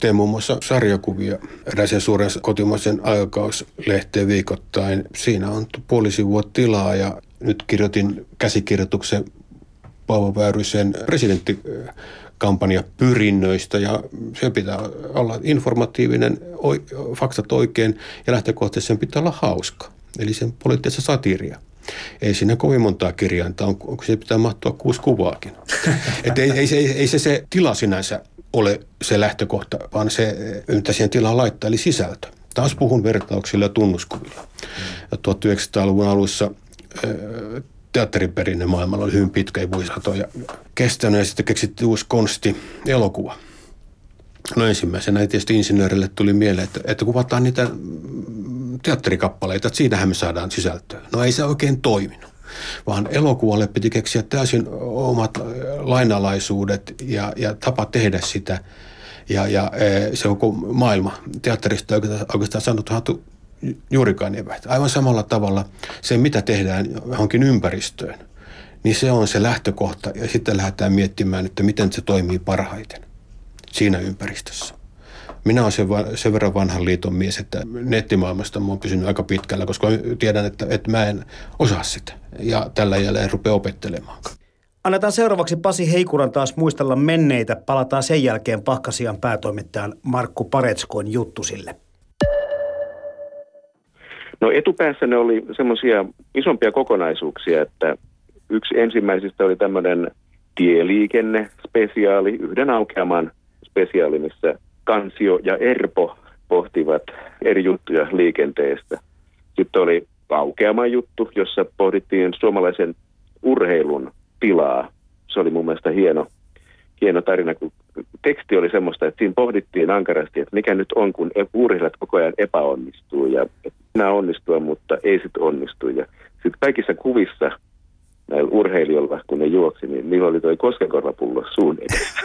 teen muun muassa sarjakuvia eräisen suuren kotimaisen aikakauslehteen viikoittain. Siinä on puolisivua tilaa ja nyt kirjoitin käsikirjoituksen Paavo Väyrysen presidenttikampanjapyrinnöistä ja se pitää olla informatiivinen, faktat oikein ja lähtökohtaisesti sen pitää olla hauska. Eli sen poliittista satiria. Ei siinä kovin montaa kirjainta, onko se pitää mahtua 6 kuvaakin. Että ei se tila sinänsä ole se lähtökohta, vaan se, mitä siihen tilaan laittaa, eli sisältö. Taas puhun vertauksilla ja tunnuskuvilla. Ja 1900-luvun alussa teatteriperinne maailmalla oli hyvin pitkä, ei vuosisatoja kestänyt, ja sitten keksittiin uusi konsti, elokuva. No ensimmäisenä tietysti insinöörille tuli mieleen, että kuvataan niitä teatterikappaleita, että siinähän me saadaan sisältöä. No ei se oikein toiminut, vaan elokuvalle piti keksiä täysin omat lainalaisuudet ja tapa tehdä sitä. Ja se koko maailma teatterista oikeastaan sanottu juurikaan eväitä. Aivan samalla tavalla se, mitä tehdään johonkin ympäristöön, niin se on se lähtökohta ja sitten lähdetään miettimään, että miten se toimii parhaiten siinä ympäristössä. Minä olen sen verran vanhan liiton mies, että nettimaailmasta mä oon pysynyt aika pitkällä, koska tiedän, että mä en osaa sitä ja tällä jäljellä en rupea opettelemaan. Annetaan seuraavaksi Pasi Heikuran taas muistella menneitä. Palataan sen jälkeen Pahkasian päätoimittajan Markku Paretskoin juttusille. No etupäässä ne oli semmoisia isompia kokonaisuuksia, että yksi ensimmäisistä oli tämmöinen tieliikennespesiaali, yhden aukeaman spesiaali, missä Kansio ja Erpo pohtivat eri juttuja liikenteestä. Sitten oli aukeaman juttu, jossa pohdittiin suomalaisen urheilun tilaa. Se oli mun mielestä hieno tarina, kun teksti oli semmoista, että siinä pohdittiin ankarasti, että mikä nyt on, kun urheilijat koko ajan epäonnistuu ja nämä onnistua, mutta ei sitten onnistu. Ja sitten kaikissa kuvissa näillä urheilijoilla, kun ne juoksi, niin niillä oli toi koskenkorvapullo suun edessä.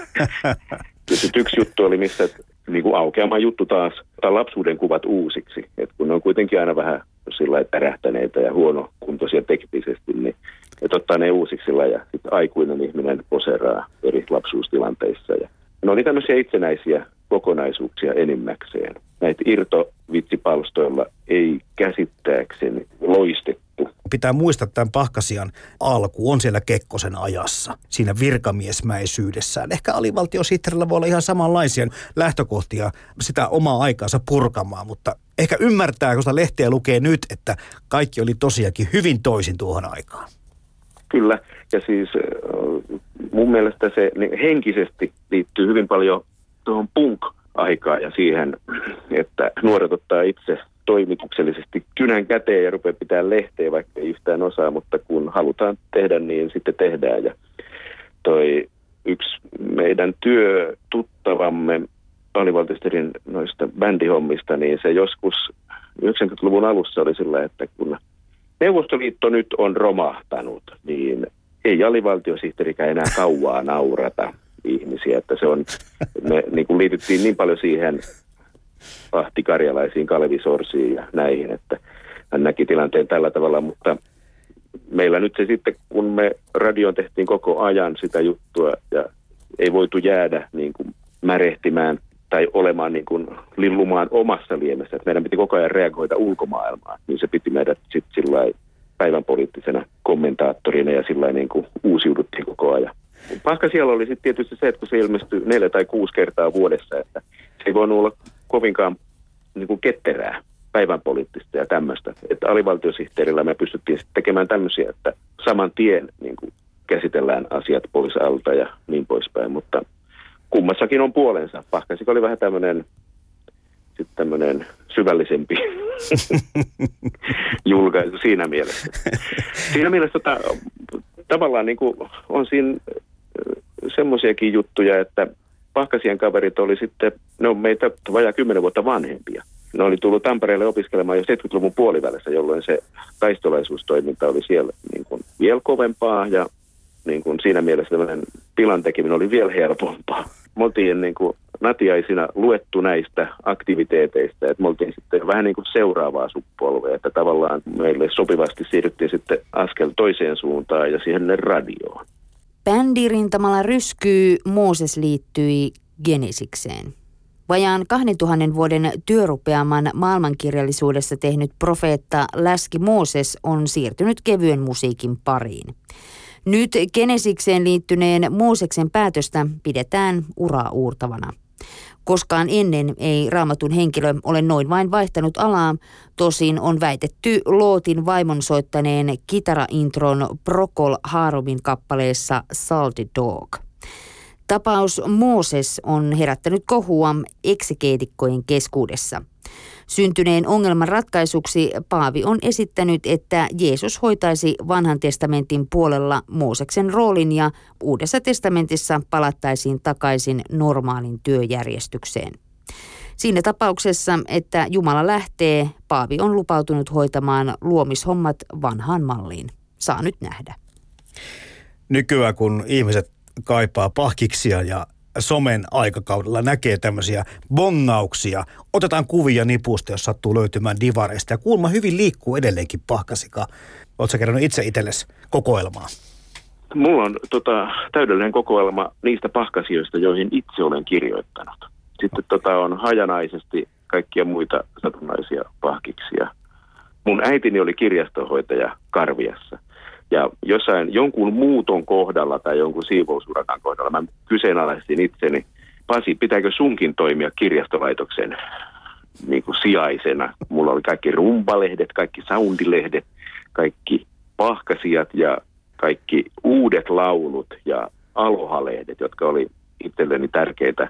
Ja sitten yksi juttu oli, missä niinku aukeama juttu taas, tai lapsuuden kuvat uusiksi. Et kun ne on kuitenkin aina vähän sillä tärähtäneitä ja huonokuntoisia teknisesti, niin että ottaa ne uusiksi sillä ja sitten aikuinen ihminen poseraa eri lapsuustilanteissa. Ja ne oli tämmöisiä itsenäisiä kokonaisuuksia enimmäkseen. Näitä irtovitsipalstoilla ei käsittääkseni loistettu. Pitää muistaa, että tämän Pahkasian alku on siellä Kekkosen ajassa, siinä virkamiesmäisyydessään. Ehkä alivaltiosihteerillä voi olla ihan samanlaisia lähtökohtia sitä omaa aikaansa purkamaan, mutta ehkä ymmärtää, kun sitä lehteä lukee nyt, että kaikki oli tosiaankin hyvin toisin tuohon aikaan. Kyllä, ja siis mun mielestä se henkisesti liittyy hyvin paljon tuohon punk-aikaan ja siihen, että nuoret ottaa itse toimituksellisesti kynän käteen ja rupeaa pitämään lehteä, vaikka ei yhtään osaa, mutta kun halutaan tehdä, niin sitten tehdään. Ja toi yksi meidän työtuttavamme alivaltisterin noista bändihommista, niin se joskus 90-luvun alussa oli sillä, että kun Neuvostoliitto nyt on romahtanut, niin ei alivaltiosihteerikään enää kauaa naurata ihmisiä, että se on, me niin kuin liityttiin niin paljon siihen ahtikarjalaisiin, Kalevisorsiin ja näihin, että hän näki tilanteen tällä tavalla, mutta meillä nyt se sitten, kun me radioon tehtiin koko ajan sitä juttua ja ei voitu jäädä niin kuin märehtimään tai olemaan niin kuin lillumaan omassa liemessä, että meidän piti koko ajan reagoida ulkomaailmaan, niin se piti meidät sitten sillä päivän poliittisena kommentaattorina ja sillä niin kuin uusiuduttiin koko ajan. Pahkasialla oli sitten tietysti se, että kun se ilmestyi 4 tai 6 kertaa vuodessa, että se ei voinut olla kovinkaan niin kuin ketterää päivän poliittista ja tämmöistä. Että alivaltiosihteerillä me pystyttiin sitten tekemään tämmöisiä, että saman tien niin kuin käsitellään asiat pois alta ja niin poispäin, mutta kummassakin on puolensa. Pahkasika oli vähän tämmöinen syvällisempi julkaisu siinä mielessä. Siinä mielessä tavallaan niin kuin on siinä semmoisiakin juttuja, että Pahkasian kaverit oli sitten, ne on meitä vajaa 10 vuotta vanhempia. Ne oli tullut Tampereelle opiskelemaan jo 70-luvun puolivälissä, jolloin se taistolaisuustoiminta oli siellä niin kuin vielä kovempaa ja niin kuin siinä mielessä tilan tekeminen oli vielä helpompaa. Me oltiin niin kuin natiaisina luettu näistä aktiviteeteista, että me oltiin sitten vähän niin kuin seuraavaa sukupolvea, että tavallaan meille sopivasti siirryttiin sitten askel toiseen suuntaan ja siihen radioon. Bändirintamalla ryskyy, Mooses liittyi Genesikseen. Vajaan 2000 vuoden työrupeaman maailmankirjallisuudessa tehnyt profeetta Läski Mooses on siirtynyt kevyen musiikin pariin. Nyt Genesikseen liittyneen Mooseksen päätöstä pidetään uraa uurtavana. Koskaan ennen ei Raamatun henkilö ole noin vain vaihtanut alaa, tosin on väitetty Lootin vaimon soittaneen kitaraintron Procol Harumin kappaleessa Salty Dog. Tapaus Mooses on herättänyt kohua eksegeetikkojen keskuudessa. Syntyneen ongelman ratkaisuksi paavi on esittänyt, että Jeesus hoitaisi Vanhan testamentin puolella Mooseksen roolin ja Uudessa testamentissa palattaisiin takaisin normaalin työjärjestykseen. Siinä tapauksessa, että Jumala lähtee, paavi on lupautunut hoitamaan luomishommat vanhaan malliin. Saa nyt nähdä. Nykyään kun ihmiset kaipaa pahkiksia ja somen aikakaudella näkee tämmöisiä bongauksia. Otetaan kuvia nipusta, jos sattuu löytymään divareista. Ja kuulma hyvin liikkuu edelleenkin Pahkasika. Oletko sä kerännyt itse itsellesi kokoelmaa? Mulla on täydellinen kokoelma niistä pahkasioista, joihin itse olen kirjoittanut. Sitten on hajanaisesti kaikkia muita satunnaisia pahkiksia. Mun äitini oli kirjastonhoitaja Karviassa. Ja jossain jonkun muuton kohdalla tai jonkun siivousurakan kohdalla mä kyseenalaistin itseni. Pasi, pitääkö sunkin toimia kirjastolaitoksen niin kuin sijaisena? Mulla oli kaikki rumbalehdet, kaikki soundilehdet, kaikki pahkasijat ja kaikki uudet laulut ja alohalehdet, jotka oli itselleni tärkeitä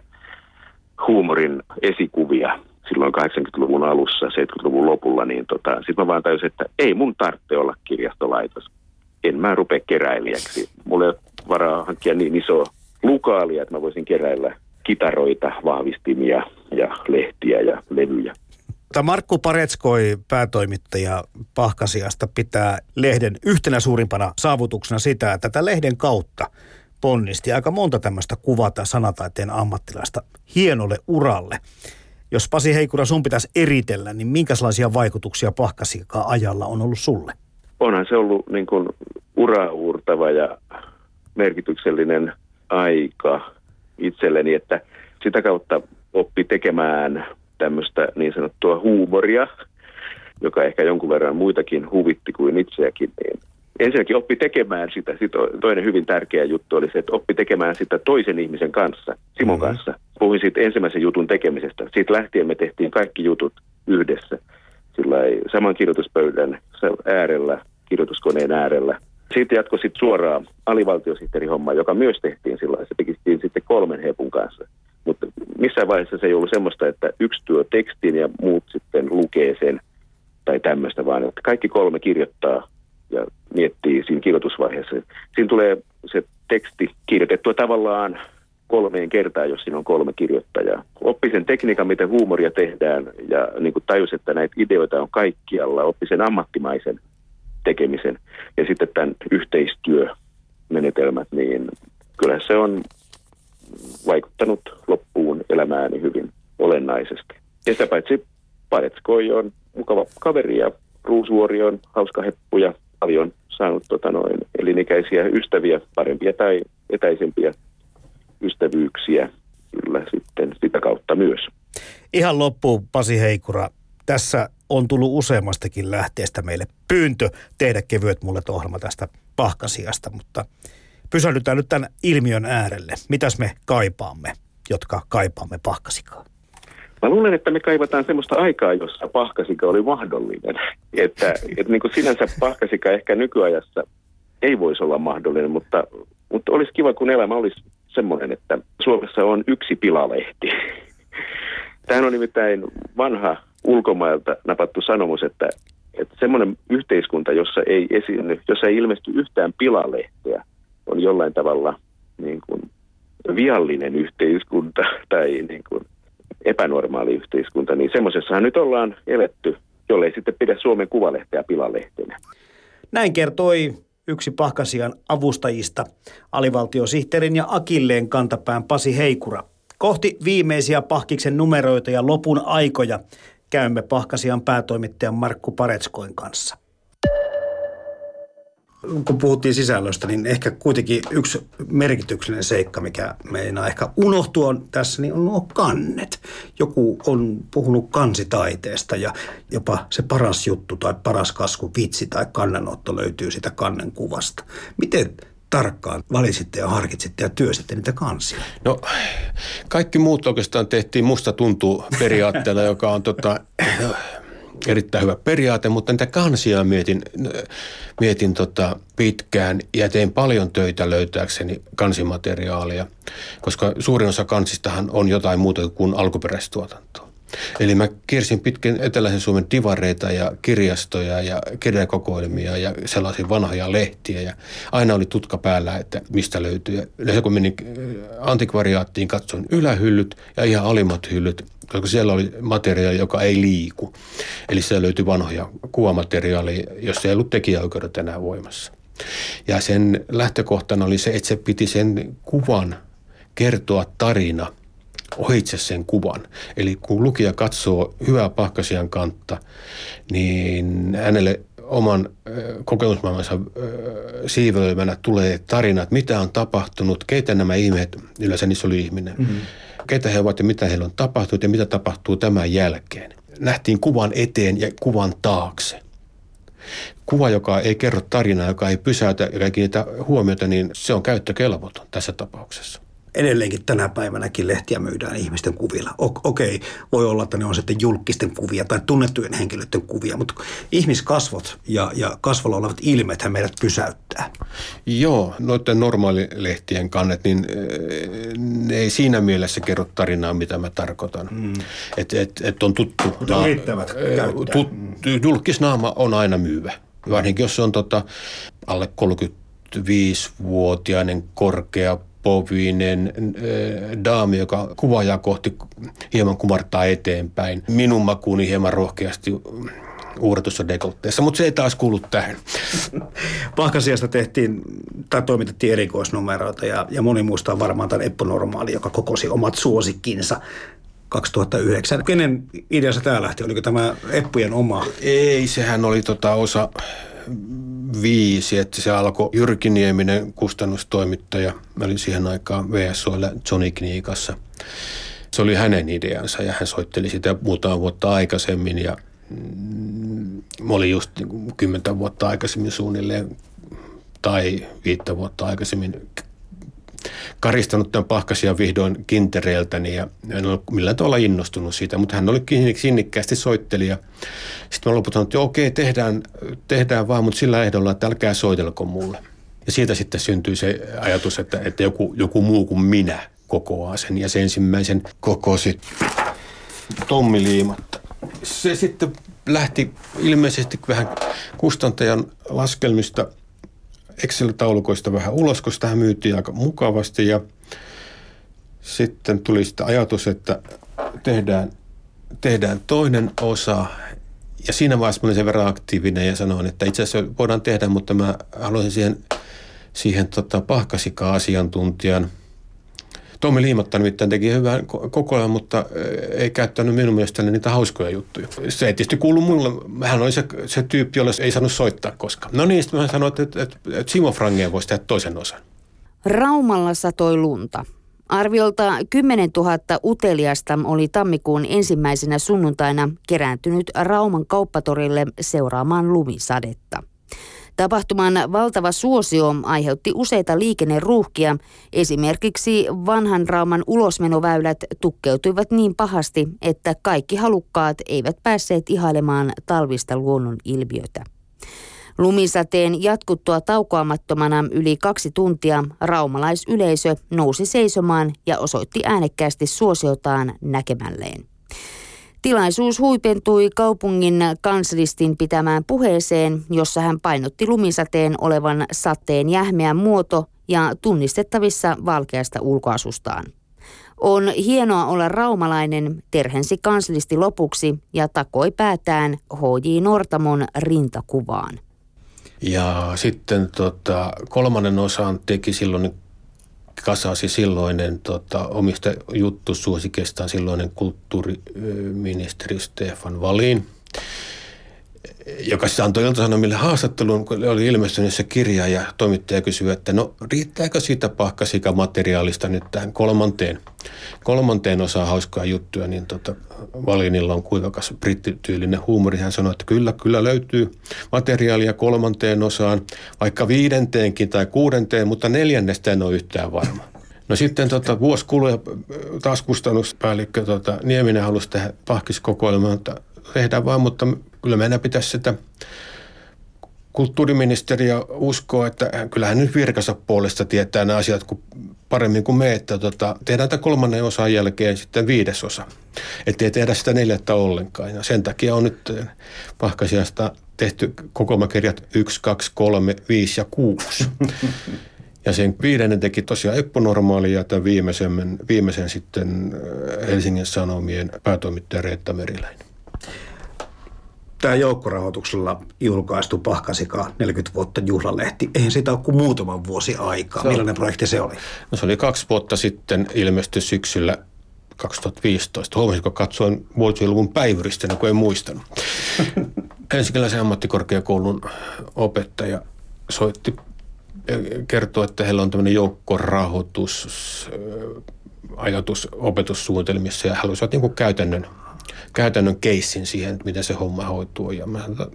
huumorin esikuvia. Silloin 80-luvun alussa, 70-luvun lopulla, niin sit mä vaan tajusin, että ei mun tarvitse olla kirjastolaitos. En mä rupea keräilijäksi. Mulla ei ole varaa hankkia niin isoa lukaalia, että mä voisin keräillä kitaroita, vahvistimia ja lehtiä ja levyjä. Markku Paretskoi, päätoimittaja Pahkasiasta, pitää lehden yhtenä suurimpana saavutuksena sitä, että tätä lehden kautta ponnisti aika monta tämmöistä kuvaa tai sanataiteen ammattilaista hienolle uralle. Jos Pasi Heikura sun pitäisi eritellä, niin minkälaisia vaikutuksia Pahkasikaa ajalla on ollut sulle? Onhan se ollut niin kuin ura-uurtava ja merkityksellinen aika itselleni, että sitä kautta oppi tekemään tämmöistä niin sanottua huumoria, joka ehkä jonkun verran muitakin huvitti kuin itseäkin. Ensinnäkin oppi tekemään sitä. Sitten toinen hyvin tärkeä juttu oli se, että oppi tekemään sitä toisen ihmisen kanssa, Simon kanssa. Puhuin siitä ensimmäisen jutun tekemisestä. Siitä lähtien me tehtiin kaikki jutut yhdessä. Saman kirjoituspöydän äärellä, kirjoituskoneen äärellä. Siitä jatkoi sitten suoraan alivaltiosihteerihommaa, joka myös tehtiin sillä lailla. Se tekistiin sitten 3 hepun kanssa. Mutta missään vaiheessa se ei ollut semmoista, että yksi työ tekstin ja muut sitten lukee sen tai tämmöistä, vaan että kaikki 3 kirjoittaa ja miettii siinä kirjoitusvaiheessa. Siinä tulee se teksti kirjoitettua tavallaan 3 kertaa, jos siinä on 3 kirjoittajaa. Oppi sen tekniikan, miten huumoria tehdään ja niin kuin tajus, että näitä ideoita on kaikkialla. Oppi sen ammattimaisen tekemisen ja sitten tämän yhteistyömenetelmät, niin kyllä se on vaikuttanut loppuun elämääni hyvin olennaisesti. Ja sitä paitsi Paretskoi on mukava kaveri ja Ruusuvuori on hauska heppu ja paljon saanut elinikäisiä ystäviä, parempia tai etäisempiä ystävyyksiä kyllä sitten sitä kautta myös. Ihan loppuun, Pasi Heikura. Tässä on tullut useammastakin lähteestä meille pyyntö tehdä kevyet mulle ohjelma tästä Pahkasiasta, mutta pysähdytään nyt tämän ilmiön äärelle. Mitäs me kaipaamme, jotka kaipaamme Pahkasikaa? Mä luulen, että me kaivataan semmoista aikaa, jossa Pahkasika oli mahdollinen. että niin kuin sinänsä Pahkasika ehkä nykyajassa ei voisi olla mahdollinen, mutta olisi kiva, kun elämä olisi semmoinen, että Suomessa on yksi pilalehti. Tämähän on nimittäin vanha ulkomailta napattu sanomus, että semmoinen yhteiskunta, jossa ei ilmesty yhtään pilalehteä, on jollain tavalla niin kuin viallinen yhteiskunta tai niin kuin epänormaali yhteiskunta. Niin semmoisessahan nyt ollaan eletty, jollei sitten pidä Suomen Kuvalehteä pilalehtenä. Näin kertoi yksi Pahkasian avustajista, alivaltiosihteerin ja akilleen kantapään Pasi Heikura. Kohti viimeisiä Pahkiksen numeroita ja lopun aikoja käymme Pahkasian päätoimittajan Markku Paretskoin kanssa. Kun puhuttiin sisällöstä, niin ehkä kuitenkin yksi merkityksellinen seikka, mikä meinaa ehkä unohtua tässä, niin on nuo kannet. Joku on puhunut kansitaiteesta ja jopa se paras juttu tai paras kasvu, vitsi tai kannanotto löytyy sitä kannen kuvasta. Miten tarkkaan valisitte ja harkitsitte ja työsitte niitä kansia? No, kaikki muut oikeastaan tehtiin musta tuntuu periaatteella, joka on erittäin hyvä periaate, mutta niitä kansia mietin pitkään ja tein paljon töitä löytääkseni kansimateriaalia, koska suurin osa kansistahan on jotain muuta kuin alkuperäistuotantoa. Eli mä kiersin pitkin eteläisen Suomen divareita ja kirjastoja ja kirjakokoelmia ja sellaisia vanhoja lehtiä ja aina oli tutka päällä, että mistä löytyy. Yleensä kun menin antikvariaattiin, katsoin ylähyllyt ja ihan alimmat hyllyt, koska siellä oli materiaali, joka ei liiku. Eli siellä löytyi vanhoja kuvamateriaalia, jossa ei ollut tekijäoikeudet enää voimassa. Ja sen lähtökohtana oli se, että se piti sen kuvan kertoa tarina ohitse sen kuvan. Eli kun lukija katsoo hyvää Pahkasian kantta, niin hänelle oman kokemusmaailmansa siivelöimänä tulee tarina, että mitä on tapahtunut, keitä nämä ihmiset, yleensä niissä oli ihminen, keitä he ovat ja mitä heillä on tapahtunut ja mitä tapahtuu tämän jälkeen. Nähtiin kuvan eteen ja kuvan taakse. Kuva, joka ei kerro tarinaa, joka ei pysäytä ja kiinnitä huomiota, niin se on käyttökelvoton tässä tapauksessa. Edelleenkin tänä päivänäkin lehtiä myydään ihmisten kuvilla. Okei, voi olla, että ne on sitten julkisten kuvia tai tunnettujen henkilöiden kuvia, mutta ihmiskasvot ja kasvolla olevat ilmeethän meidät pysäyttää. Joo, noiden normaalilehtien kannet, niin ne ei siinä mielessä kerro tarinaa, mitä mä tarkoitan. Että on tuttu. Mutta yrittävät käyttää. Julkisnaama on aina myyvä, varsinkin jos se on alle 35-vuotiainen korkea povinen daami, joka kuvaajaa kohti hieman kumartaa eteenpäin. Minun makuuni hieman rohkeasti uurretussa dekoltteessa, mutta se ei taas kuulu tähän. Pahkasiasta tehtiin tai toimitettiin erikoisnumeroita ja moni muistaa varmaan tämän Eppu Normaali, joka kokosi omat suosikkinsa 2009. Kenen ideassa tämä lähti? Oliko tämä Eppujen oma? Ei, sehän oli osa 5, että se alkoi Jyrki Nieminen, kustannustoimittaja. Mä olin siihen aikaan VSO:lla Johnny Kniikassa. Se oli hänen ideansa ja hän soitteli sitä muutaman vuotta aikaisemmin ja mä olin just 10 vuotta aikaisemmin suunnilleen tai 5 vuotta aikaisemmin karistanut tämän Pahkasian vihdoin kintereiltäni ja en ole millään tavalla innostunut siitä, mutta hän oli sinnikkäästi soittelija. Sitten mä lopulta sanoin, että okei, tehdään vaan, mutta sillä ehdolla, että älkää soitelko mulle. Ja siitä sitten syntyi se ajatus, että joku muu kuin minä kokoaa sen ja se ensimmäisen kokosi Tommi Liimatta. Se sitten lähti ilmeisesti vähän kustantajan laskelmista Excel-taulukoista vähän ulos, koska sitä myytiin aika mukavasti ja sitten tuli sitä ajatus, että tehdään toinen osa ja siinä vaiheessa olin sen verran aktiivinen ja sanoin, että itse asiassa voidaan tehdä, mutta mä haluaisin siihen Pahkasika-asiantuntijan. Tommi Liimatta nimittäin teki hyvän koko ajan, mutta ei käyttänyt minun mielestäni niitä hauskoja juttuja. Se ei tietysti kuulu mulle. Hän oli se tyyppi, jolle ei saanut soittaa koskaan. No niin, sitten mä sanoin, että Simo Frangén voisi tehdä toisen osan. Raumalla satoi lunta. Arviolta 10 000 uteliasta oli tammikuun ensimmäisenä sunnuntaina kerääntynyt Rauman kauppatorille seuraamaan lumisadetta. Tapahtuman valtava suosio aiheutti useita liikenneruuhkia. Esimerkiksi vanhan Rauman ulosmenoväylät tukkeutuivat niin pahasti, että kaikki halukkaat eivät päässeet ihailemaan talvista luonnonilmiötä. Lumisateen jatkuttua taukoamattomana yli 2 tuntia raumalaisyleisö nousi seisomaan ja osoitti äänekkäästi suosiotaan näkemälleen. Tilaisuus huipentui kaupungin kanslistin pitämään puheeseen, jossa hän painotti lumisateen olevan sateen jähmeä muoto ja tunnistettavissa valkeasta ulkoasustaan. On hienoa olla raumalainen, terhensi kanslisti lopuksi ja takoi päätään H.J. Nortamon rintakuvaan. Ja sitten kolmannen osan teki silloin kasasi silloinen omista juttusuosikeistaan silloinen kulttuuriministeri Stefan Wallin, joka siis antoi Ilta-Sanomille haastattelun, kun oli ilmestynyt se kirja ja toimittaja kysyi, että no riittääkö siitä Pahkasika-materiaalista nyt tähän kolmanteen osaan hauskaa juttuja, niin Wallinilla on kuivakas brittityylinen huumori. Hän sanoi, että kyllä löytyy materiaalia kolmanteen osaan, vaikka viidenteenkin tai kuudenteen, mutta neljännestä en ole yhtään varma. No sitten vuosi kului ja taas kustannuspäällikkö Nieminen halusi tehdä Pahkiskokoelmaa, että tehdään vaan, mutta kyllä meidän pitäisi sitä kulttuuriministeriä uskoa, että kyllähän nyt virkansa puolesta tietää nämä asiat paremmin kuin me, että tehdään tämän kolmannen osan jälkeen sitten viidesosa, ettei tehdä sitä neljättä ollenkaan. Ja sen takia on nyt Pahkasiasta tehty kokoelmakirjat 1, 2, 3, 5 ja 6. Ja sen viidennen teki tosiaan Eppu Normaali ja tämän viimeisen sitten Helsingin Sanomien päätoimittaja Reetta Meriläinen. Tämä joukkorahoituksella julkaistu Pahkasika 40 vuotta juhlalehti. Eihän sitä ole kuin muutaman vuosi aikaa. Millainen projekti se oli? No se oli 2 vuotta sitten, ilmestyi syksyllä 2015. Huomasin, kun katsoin vuosiluvun päivyristänä, kun en muistanut. Ensikäläisen ammattikorkeakoulun opettaja soitti kertoo, että heillä on tämmöinen joukkorahoitusajatus opetussuunnitelmissa ja haluaisivat niin kuin käytännön keissin siihen, miten se homma hoituu. Ja mä sanoin,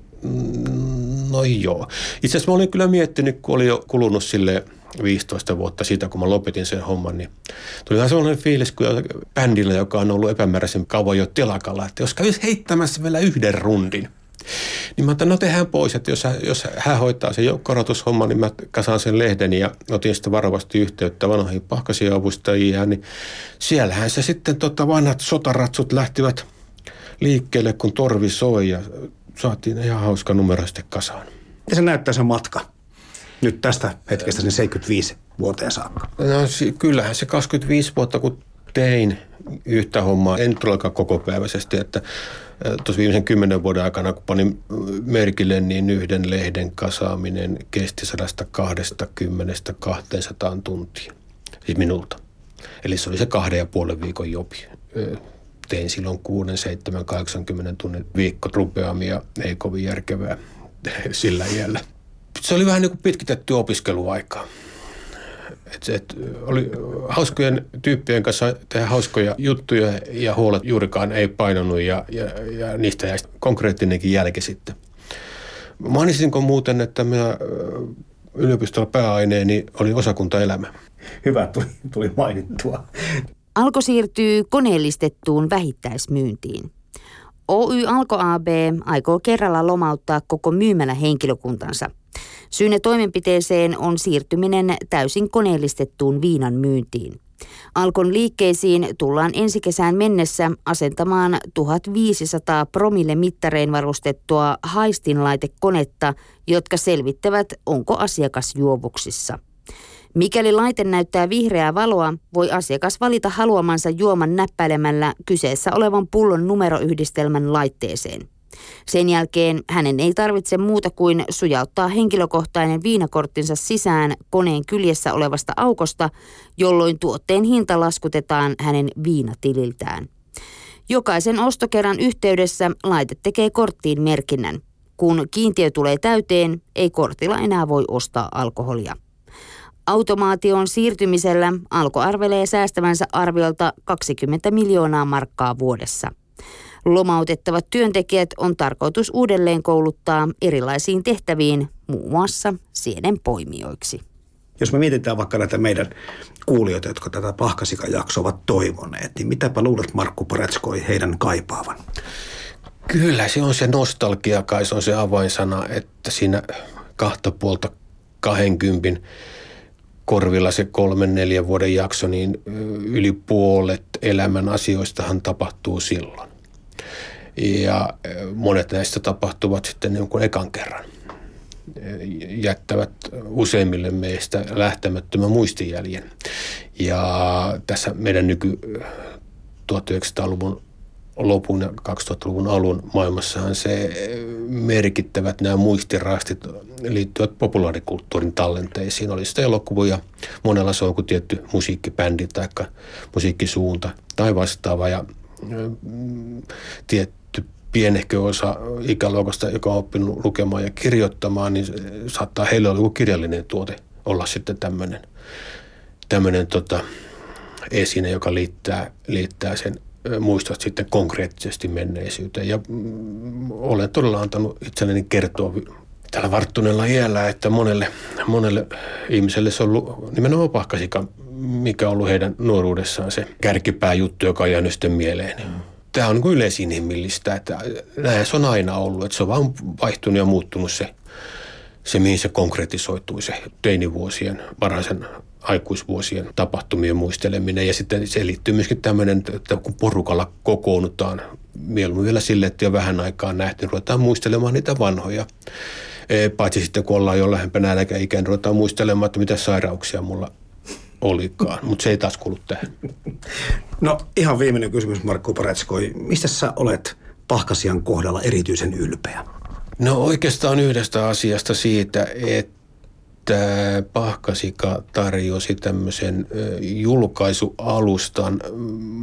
no joo. Itse asiassa mä olin kyllä miettinyt, kun oli jo kulunut sille 15 vuotta siitä, kun mä lopetin sen homman, niin tuli ihan sellainen fiilis kuin bändillä, joka on ollut epämääräisen kauan jo telakalla, että jos kävisi heittämässä vielä yhden rundin, niin mä otan, no tehdään pois, että jos hän hoitaa sen joukkorahoitushomman, niin mä kasaan sen lehden ja otin sitten varovasti yhteyttä vanhoihin Pahkasia-avustajiin, niin siellähän se sitten vanhat sotaratsut lähtivät liikkeelle, kun torvi soi ja saatiin ihan hauska numero sitten kasaan. Miten se näyttää se matka nyt tästä hetkestä sen 75 vuoteen saakka? No kyllähän se 25 vuotta, kun tein yhtä hommaa, en todellakaan kokopäiväisesti, että tuossa viimeisen 10 vuoden aikana, kun panin merkille, niin yhden lehden kasaaminen kesti 120–200 tuntia, siis minulta. Eli se oli se 2,5 viikon jopi. Tein silloin 6–80 tunnin viikko rupeamia, ei kovin järkevää sillä iällä. Se oli vähän niin kuin pitkitetty opiskeluaikaa. Oli hauskojen tyyppien kanssa tehdä hauskoja juttuja ja huolet juurikaan ei painanut ja niistä jäi konkreettinenkin jälki sitten. Mainitsinko muuten, että minä yliopistolla pääaineeni oli osakuntaelämä. Hyvä, tuli mainittua. Alko siirtyy koneellistettuun vähittäismyyntiin. Oy Alko AB aikoo kerralla lomauttaa koko myymälähenkilökuntansa. Syynä toimenpiteeseen on siirtyminen täysin koneellistettuun viinan myyntiin. Alkon liikkeisiin tullaan ensi kesään mennessä asentamaan 1500 promillemittarein varustettua haistinlaitekonetta, jotka selvittävät, onko asiakas juovuksissa. Mikäli laite näyttää vihreää valoa, voi asiakas valita haluamansa juoman näppäilemällä kyseessä olevan pullon numeroyhdistelmän laitteeseen. Sen jälkeen hänen ei tarvitse muuta kuin sujauttaa henkilökohtainen viinakorttinsa sisään koneen kyljessä olevasta aukosta, jolloin tuotteen hinta laskutetaan hänen viinatililtään. Jokaisen ostokerran yhteydessä laite tekee korttiin merkinnän. Kun kiintiö tulee täyteen, ei kortilla enää voi ostaa alkoholia. Automaation siirtymisellä Alko arvelee säästävänsä arviolta 20 miljoonaa markkaa vuodessa. Lomautettavat työntekijät on tarkoitus uudelleen kouluttaa erilaisiin tehtäviin, muun muassa sienenpoimijoiksi. Jos me mietitään vaikka näitä meidän kuulijoita, jotka tätä Pahkasika-jaksoa ovat toivoneet, niin mitäpä luulet Markku Paretskoi heidän kaipaavan? Kyllä se on se nostalgia kai, se on se avainsana, että siinä 20–20 korvilla se 3–4 vuoden jakso, niin yli puolet elämän asioistahan tapahtuu silloin. Ja monet näistä tapahtuvat sitten jonkun ekan kerran. Jättävät useimmille meistä lähtemättömän muistijäljen. Ja tässä meidän nyky 1900-luvun lopun ja 2000-luvun alun maailmassahan se merkittävät nämä muistirastit liittyvät populaarikulttuurin tallenteisiin. Oli sitä elokuvia, monella se on kuin tietty musiikkibändi tai musiikkisuunta tai vastaava ja tietty pienehkö osa ikäluokasta, joka on oppinut lukemaan ja kirjoittamaan, niin saattaa heille olla joku kirjallinen tuote olla sitten tämmöinen esine, joka liittää sen muistot sitten konkreettisesti menneisyyteen. Ja olen todella antanut itselleni kertoa tällä varttuneella iällä, että monelle ihmiselle se on ollut nimenomaan Pahkasika, mikä on ollut heidän nuoruudessaan se kärkipääjuttu, joka on jäänyt sitten mieleen. Tämä on yleisinhimillistä, että näin se on aina ollut, että se on vaan vaihtunut ja muuttunut se mihin se konkretisoituu, se teinivuosien, varhaisen aikuisvuosien tapahtumien muisteleminen. Ja sitten se liittyy myöskin tämmöinen, että kun porukalla kokoonnutaan, mieluummin vielä sille, että jo vähän aikaa nähty, niin ruvetaan muistelemaan niitä vanhoja. Paitsi sitten, kun ollaan jo lähempänä eläkeikään, ruvetaan muistelemaan, että mitä sairauksia mulla olikaan. Mutta se ei taas kuulu tähän. No ihan viimeinen kysymys, Markku Paretskoi. Mistä sä olet Pahkasian kohdalla erityisen ylpeä? No oikeastaan yhdestä asiasta siitä, että Pahkasika tarjosi tämmöisen julkaisualustan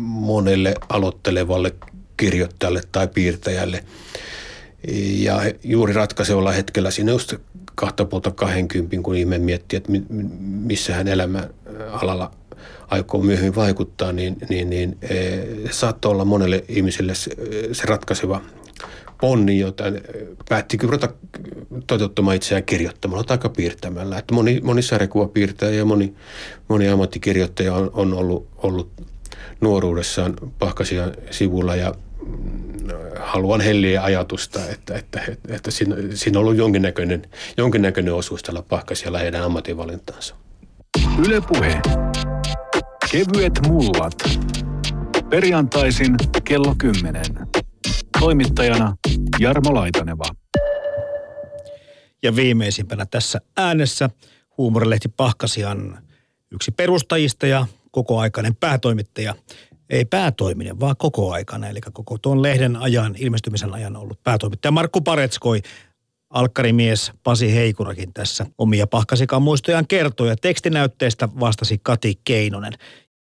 monelle aloittelevalle kirjoittajalle tai piirtäjälle. Ja juuri ratkaisevalla hetkellä siinä just 20 kun ihminen miettii, että missä hän elämän alalla aikoo myöhemmin vaikuttaa, niin saattaa olla monelle ihmiselle se ratkaiseva ponni, jota päätti ruveta toteuttamaan itseään kirjoittamalla tai piirtämällä. Että moni sarjakuvapiirtäjä ja moni ammattikirjoittaja on ollut nuoruudessaan Pahkasian sivulla ja haluan helliä ajatusta, että siinä on ollut jonkinnäköinen osuus tällä Pahkasialla heidän ammatinvalintaansa. Yle Puhe. Kevyet mullat. Perjantaisin kello 10. Toimittajana Jarmo Laitaneva. Ja viimeisimpänä tässä äänessä huumorilehti Pahkasian yksi perustajista ja kokoaikainen päätoimittaja. Ei päätoiminen, vaan kokoaikainen, eli koko tuon lehden ajan, ilmestymisen ajan ollut päätoimittaja Markku Paretskoi. Alkkarimies Pasi Heikurakin tässä omia Pahkasikan muistojaan kertoi ja tekstinäytteestä vastasi Kati Keinonen.